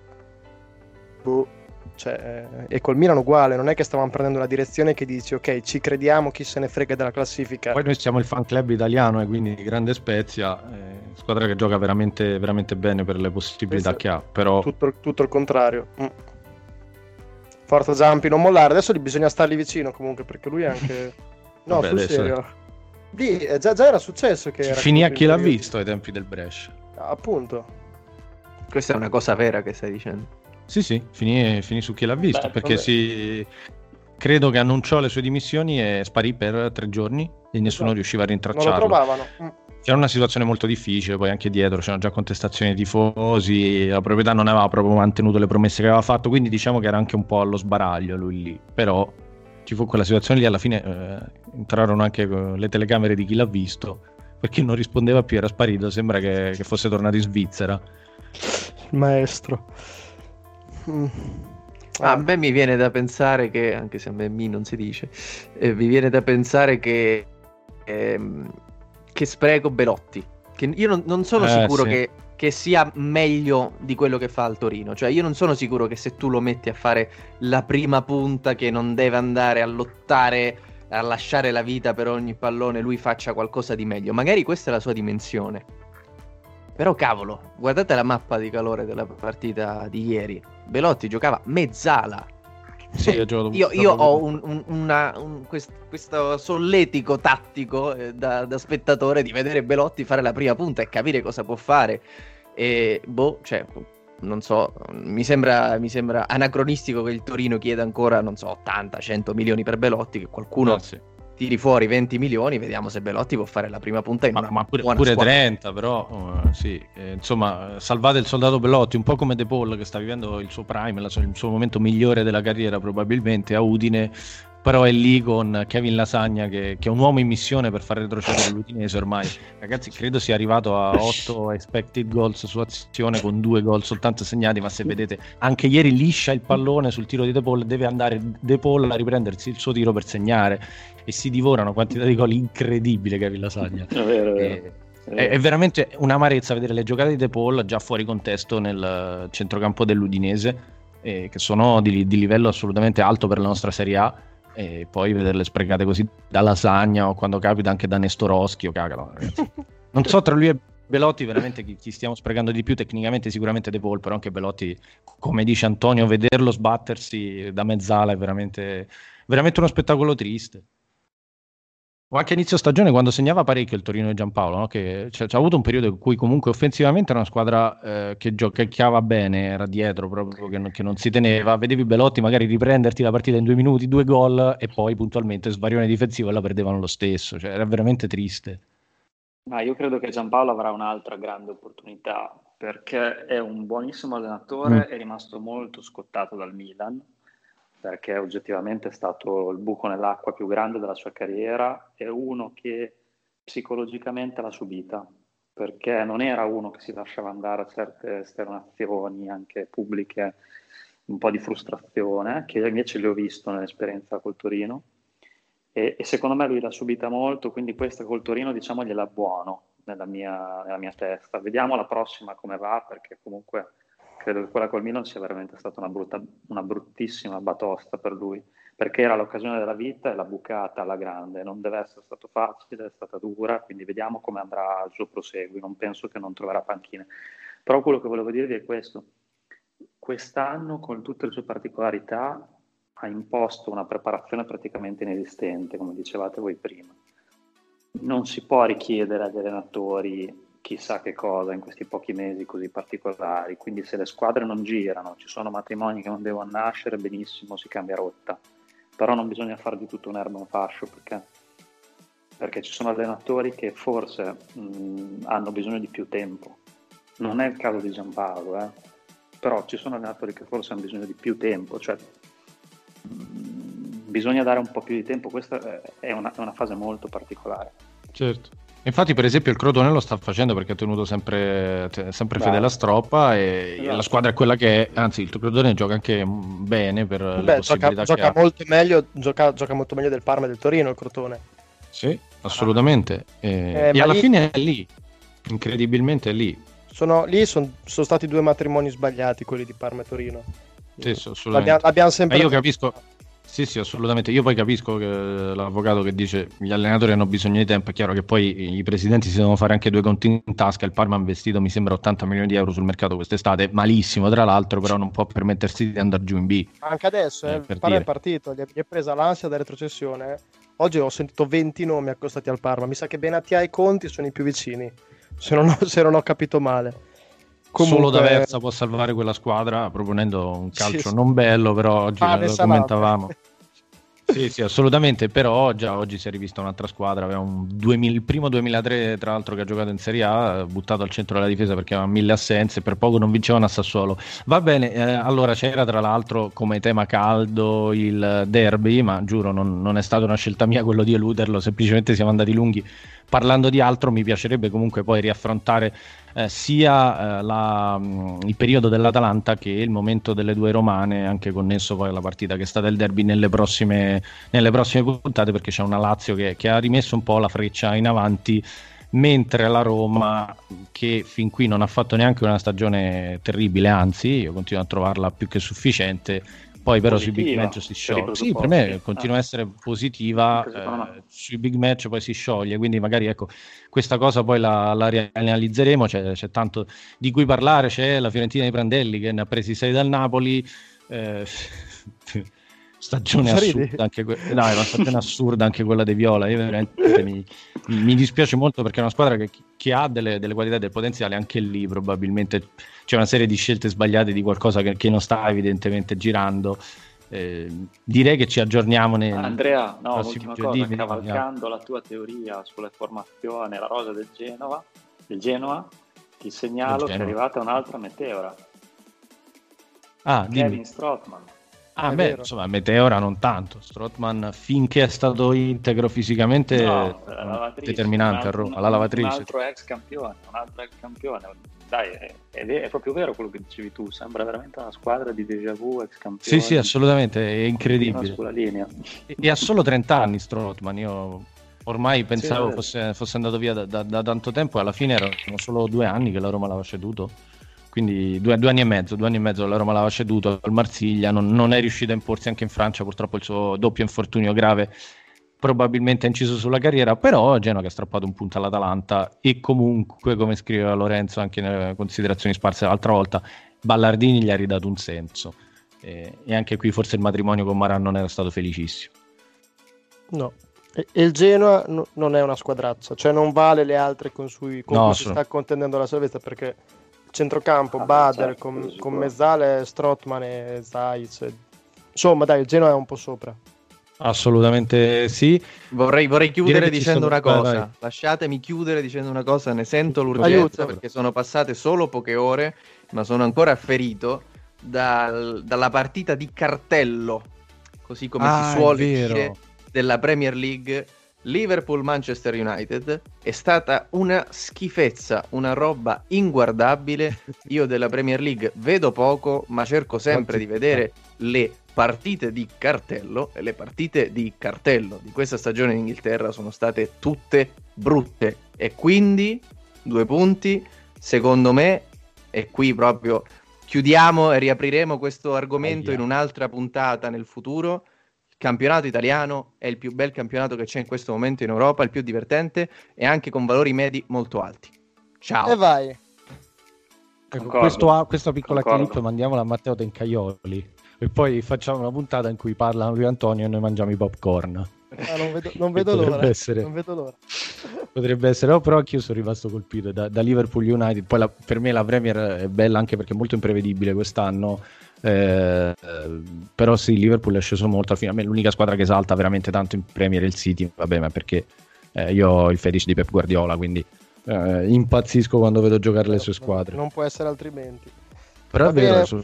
boh, cioè, eh, e col Milan uguale, non è che stavamo prendendo una direzione che dici ok, ci crediamo, chi se ne frega della classifica. Poi noi siamo il fan club italiano, e quindi grande Spezia, eh, squadra che gioca veramente, veramente bene per le possibilità questo che ha, però tutto, tutto il contrario. mm. Forza Giampi, non mollare, adesso bisogna stargli vicino comunque, perché lui è anche... No, vabbè, sul serio. Lì, già, già era successo che... Era finì a chi l'ha visto ai tempi del Brescia. Appunto. Questa è una cosa vera che stai dicendo. Sì, sì, finì, finì su chi l'ha visto. Beh, perché si... credo che annunciò le sue dimissioni e sparì per tre giorni e nessuno no. riusciva a rintracciarlo. Non lo trovavano. C'era una situazione molto difficile, poi anche dietro c'erano già contestazioni dei tifosi, la proprietà non aveva proprio mantenuto le promesse che aveva fatto, quindi diciamo che era anche un po' allo sbaraglio lui lì, però... ci fu quella situazione lì, alla fine eh, entrarono anche le telecamere di chi l'ha visto, perché non rispondeva più, era sparito, sembra che, che fosse tornato in Svizzera. Il maestro. Mm. Ah, a me mi viene da pensare che, anche se a me mi non si dice, eh, mi viene da pensare che, ehm, che spreco Belotti, che io non, non sono eh, sicuro sì. che... che sia meglio di quello che fa al Torino, cioè io non sono sicuro che se tu lo metti a fare la prima punta, che non deve andare a lottare, a lasciare la vita per ogni pallone, lui faccia qualcosa di meglio. Magari questa è la sua dimensione, però cavolo, guardate la mappa di calore della partita di ieri, Belotti giocava mezzala. Sì, io, io, io ho un, un, una, un, quest, questo solletico tattico eh, da, da spettatore, di vedere Belotti fare la prima punta e capire cosa può fare, e boh, cioè, non so, mi sembra, mi sembra anacronistico che il Torino chieda ancora, non so, ottanta cento milioni per Belotti, che qualcuno ah, sì. tiri fuori venti milioni, vediamo se Belotti può fare la prima punta in ma, una ma pure, buona pure trenta, però uh, sì, eh, insomma, salvate il soldato Belotti, un po' come De Paul, che sta vivendo il suo prime, la, il suo momento migliore della carriera probabilmente a Udine, però è lì con Kevin Lasagna che, che è un uomo in missione per far retrocedere l'Udinese ormai, ragazzi, credo sia arrivato a otto expected goals su azione, con due gol soltanto segnati, ma se vedete anche ieri liscia il pallone sul tiro di De Paul, deve andare De Paul a riprendersi il suo tiro per segnare, e si divora una quantità di gol incredibile Kevin Lasagna. È vero, è vero. È, è veramente un'amarezza vedere le giocate di De Paul già fuori contesto nel centrocampo dell'Udinese, eh, che sono di, di livello assolutamente alto per la nostra Serie A, e poi vederle sprecate così da Lasagna, o quando capita anche da Nestorowski, o cagano, ragazzi. Non so tra lui e Belotti veramente chi, chi stiamo sprecando di più, tecnicamente sicuramente De Paul, però anche Belotti, come dice Antonio, vederlo sbattersi da mezzala è veramente, veramente uno spettacolo triste. O anche inizio stagione, quando segnava parecchio il Torino di Giampaolo, no? Che c'è, c'è avuto un periodo in cui comunque offensivamente era una squadra eh, che giocava bene, era dietro proprio, che non, che non si teneva. Vedevi Belotti magari riprenderti la partita in due minuti, due gol, e poi puntualmente svarione difensivo e la perdevano lo stesso. Cioè, era veramente triste. Ma io credo che Giampaolo avrà un'altra grande opportunità, perché è un buonissimo allenatore, mm. è rimasto molto scottato dal Milan, perché oggettivamente è stato il buco nell'acqua più grande della sua carriera. È uno che psicologicamente l'ha subita, perché non era uno che si lasciava andare a certe esternazioni anche pubbliche, un po' di frustrazione, che invece le ho visto nell'esperienza col Torino, e, e secondo me lui l'ha subita molto, quindi questa col Torino, diciamo, gliela buono nella mia, nella mia testa. Vediamo la prossima come va, perché comunque credo che quella col Milan sia veramente stata una, brutta, una bruttissima batosta per lui, perché era l'occasione della vita e l'ha bucata alla grande. Non deve essere stato facile, è stata dura, quindi vediamo come andrà il suo prosegui. Non penso che non troverà panchine. Però quello che volevo dirvi è questo. Quest'anno, con tutte le sue particolarità, ha imposto una preparazione praticamente inesistente, come dicevate voi prima. Non si può richiedere agli allenatori chissà che cosa in questi pochi mesi così particolari, quindi se le squadre non girano, ci sono matrimoni che non devono nascere, benissimo, si cambia rotta, però non bisogna fare di tutto un'erba un fascio, perché, perché ci sono allenatori che forse mh, hanno bisogno di più tempo. Non è il caso di Giampaolo, eh? Però ci sono allenatori che forse hanno bisogno di più tempo, cioè mh, bisogna dare un po' più di tempo. Questa è una, è una fase molto particolare. Certo. Infatti, per esempio, il Crotone lo sta facendo, perché ha tenuto sempre, sempre fedele alla stroppa, e esatto, la squadra è quella che è. Anzi, il Crotone gioca anche bene per Beh, le possibilità gioca, che gioca ha. Molto meglio, gioca, gioca molto meglio del Parma e del Torino il Crotone. Sì, assolutamente. Ah. E, eh, e alla lì, fine è lì, incredibilmente è lì. Sono, lì son, sono stati due matrimoni sbagliati, quelli di Parma e Torino. Sì, assolutamente. L'abbiamo, l'abbiamo sempre... Ma io capisco... Sì, sì, assolutamente. Io poi capisco che l'avvocato che dice gli allenatori hanno bisogno di tempo. È chiaro che poi i presidenti si devono fare anche due conti in tasca. Il Parma ha investito, mi sembra, ottanta milioni di euro sul mercato quest'estate, malissimo tra l'altro, però non può permettersi di andare giù in B. Anche adesso eh, eh, per il Parma dire. È partito, gli è presa l'ansia da retrocessione. Oggi ho sentito venti nomi accostati al Parma. Mi sa che Benatia e Conti sono i più vicini, se non ho, se non ho capito male. Comunque... Solo D'Aversa può salvare quella squadra proponendo un calcio, sì, sì, non bello, però oggi ah, lo commentavamo. Sì, sì, assolutamente, però già oggi si è rivista un'altra squadra, aveva un duemila, il primo duemilatré tra l'altro che ha giocato in Serie A, buttato al centro della difesa perché aveva mille assenze, per poco non vincevano a Sassuolo. Va bene, eh, allora c'era tra l'altro come tema caldo il derby, ma giuro non, non è stata una scelta mia quello di eluderlo, semplicemente siamo andati lunghi parlando di altro. Mi piacerebbe comunque poi riaffrontare eh, sia eh, la, mh, il periodo dell'Atalanta che il momento delle due romane, anche connesso poi alla partita che è stata il derby, nelle prossime, nelle prossime puntate, perché c'è una Lazio che, che ha rimesso un po' la freccia in avanti, mentre la Roma, che fin qui non ha fatto neanche una stagione terribile, anzi io continuo a trovarla più che sufficiente, poi però positiva, sui big match si scioglie. Sì, per me continua ah. a essere positiva, eh, sui big match poi si scioglie, quindi magari ecco questa cosa poi la, la rianalizzeremo. C'è, c'è tanto di cui parlare, c'è la Fiorentina di Prandelli che ne ha presi sei dal Napoli, eh, stagione assurda anche que- no, è una stagione assurda anche quella dei Viola. Io veramente mi, mi dispiace molto, perché è una squadra che, che ha delle, delle qualità e del potenziale. Anche lì probabilmente c'è una serie di scelte sbagliate, di qualcosa che, che non sta evidentemente girando. Eh, direi che ci aggiorniamo nel Andrea, no, l'ultima cosa, cavalcando la tua teoria sulla formazione, la rosa del Genoa, del Genoa ti segnalo Genoa. Che è arrivata un'altra meteora, ah, Kevin Strootman. Ah, beh, insomma, meteora non tanto. Strootman, finché è stato integro fisicamente, no, determinante a Roma, la lavatrice. Un altro ex campione, un altro ex campione. Dai, è, è, è proprio vero quello che dicevi tu, sembra veramente una squadra di déjà vu, ex campione. Sì, sì, assolutamente, è incredibile. Sulla linea. E, e ha solo trenta anni Strootman, io ormai pensavo sì, fosse, fosse andato via da, da, da tanto tempo, e alla fine erano solo due anni che la Roma l'aveva ceduto. Quindi due, due anni e mezzo, due anni e mezzo la Roma l'aveva ceduto al Marsiglia, non, non è riuscita a imporsi anche in Francia, purtroppo il suo doppio infortunio grave probabilmente ha inciso sulla carriera, però Genoa che ha strappato un punto all'Atalanta, e comunque, come scriveva Lorenzo anche nelle considerazioni sparse l'altra volta, Ballardini gli ha ridato un senso, e, e anche qui forse il matrimonio con Maran non era stato felicissimo. No, E il Genoa n- non è una squadrazza, cioè non vale le altre con, sui, con no, cui sono... si sta contendendo la salvezza, perché centrocampo, ah, Bader, certo, con, con Mezzale, Strootman e Zajc, insomma dai, il Genoa è un po' sopra. Assolutamente sì. Vorrei, vorrei chiudere dicendo sono... una cosa, dai, dai. lasciatemi chiudere dicendo una cosa, ne sento l'urgenza. Aiuto. Perché sono passate solo poche ore, ma sono ancora ferito dal, dalla partita di cartello, così come ah, si suole dire, della Premier League. Liverpool-Manchester United è stata una schifezza, una roba inguardabile. Io della Premier League vedo poco, ma cerco sempre di vedere le partite di cartello, e le partite di cartello di questa stagione in Inghilterra sono state tutte brutte. E quindi due punti, secondo me, e qui proprio chiudiamo e riapriremo questo argomento in un'altra puntata nel futuro. Campionato italiano è il più bel campionato che c'è in questo momento in Europa, il più divertente e anche con valori medi molto alti. Ciao. E vai. Questo, questa piccola Concordo. clip mandiamola a Matteo Tencaioli e poi facciamo una puntata in cui parlano lui Antonio e noi mangiamo i popcorn. Ah, non vedo, non vedo l'ora. Essere, non vedo l'ora. Potrebbe essere, oh, però anche io sono rimasto colpito da, da Liverpool United. Poi la, per me la Premier è bella anche perché è molto imprevedibile quest'anno. Eh, però sì, Liverpool è sceso molto. Alla fine, a me l'unica squadra che salta veramente tanto in Premier è il City, vabbè, ma perché eh, io ho il fetish di Pep Guardiola, quindi eh, impazzisco quando vedo giocare però, le sue squadre, non può essere altrimenti. Però va è vero, su,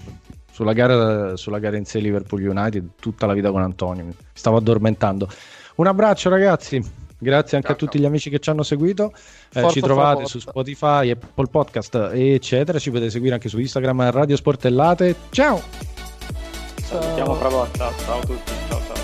sulla, gara, sulla gara in sé Liverpool United tutta la vita con Antonio, mi stavo addormentando. Un abbraccio ragazzi, grazie anche ciao, a tutti ciao. gli amici che ci hanno seguito. Eh, ci trovate Frabotta. su Spotify, Apple Podcast eccetera, ci potete seguire anche su Instagram Radio Sportellate. Ciao, ciao. Salutiamo Frabotta, ciao a tutti, ciao ciao.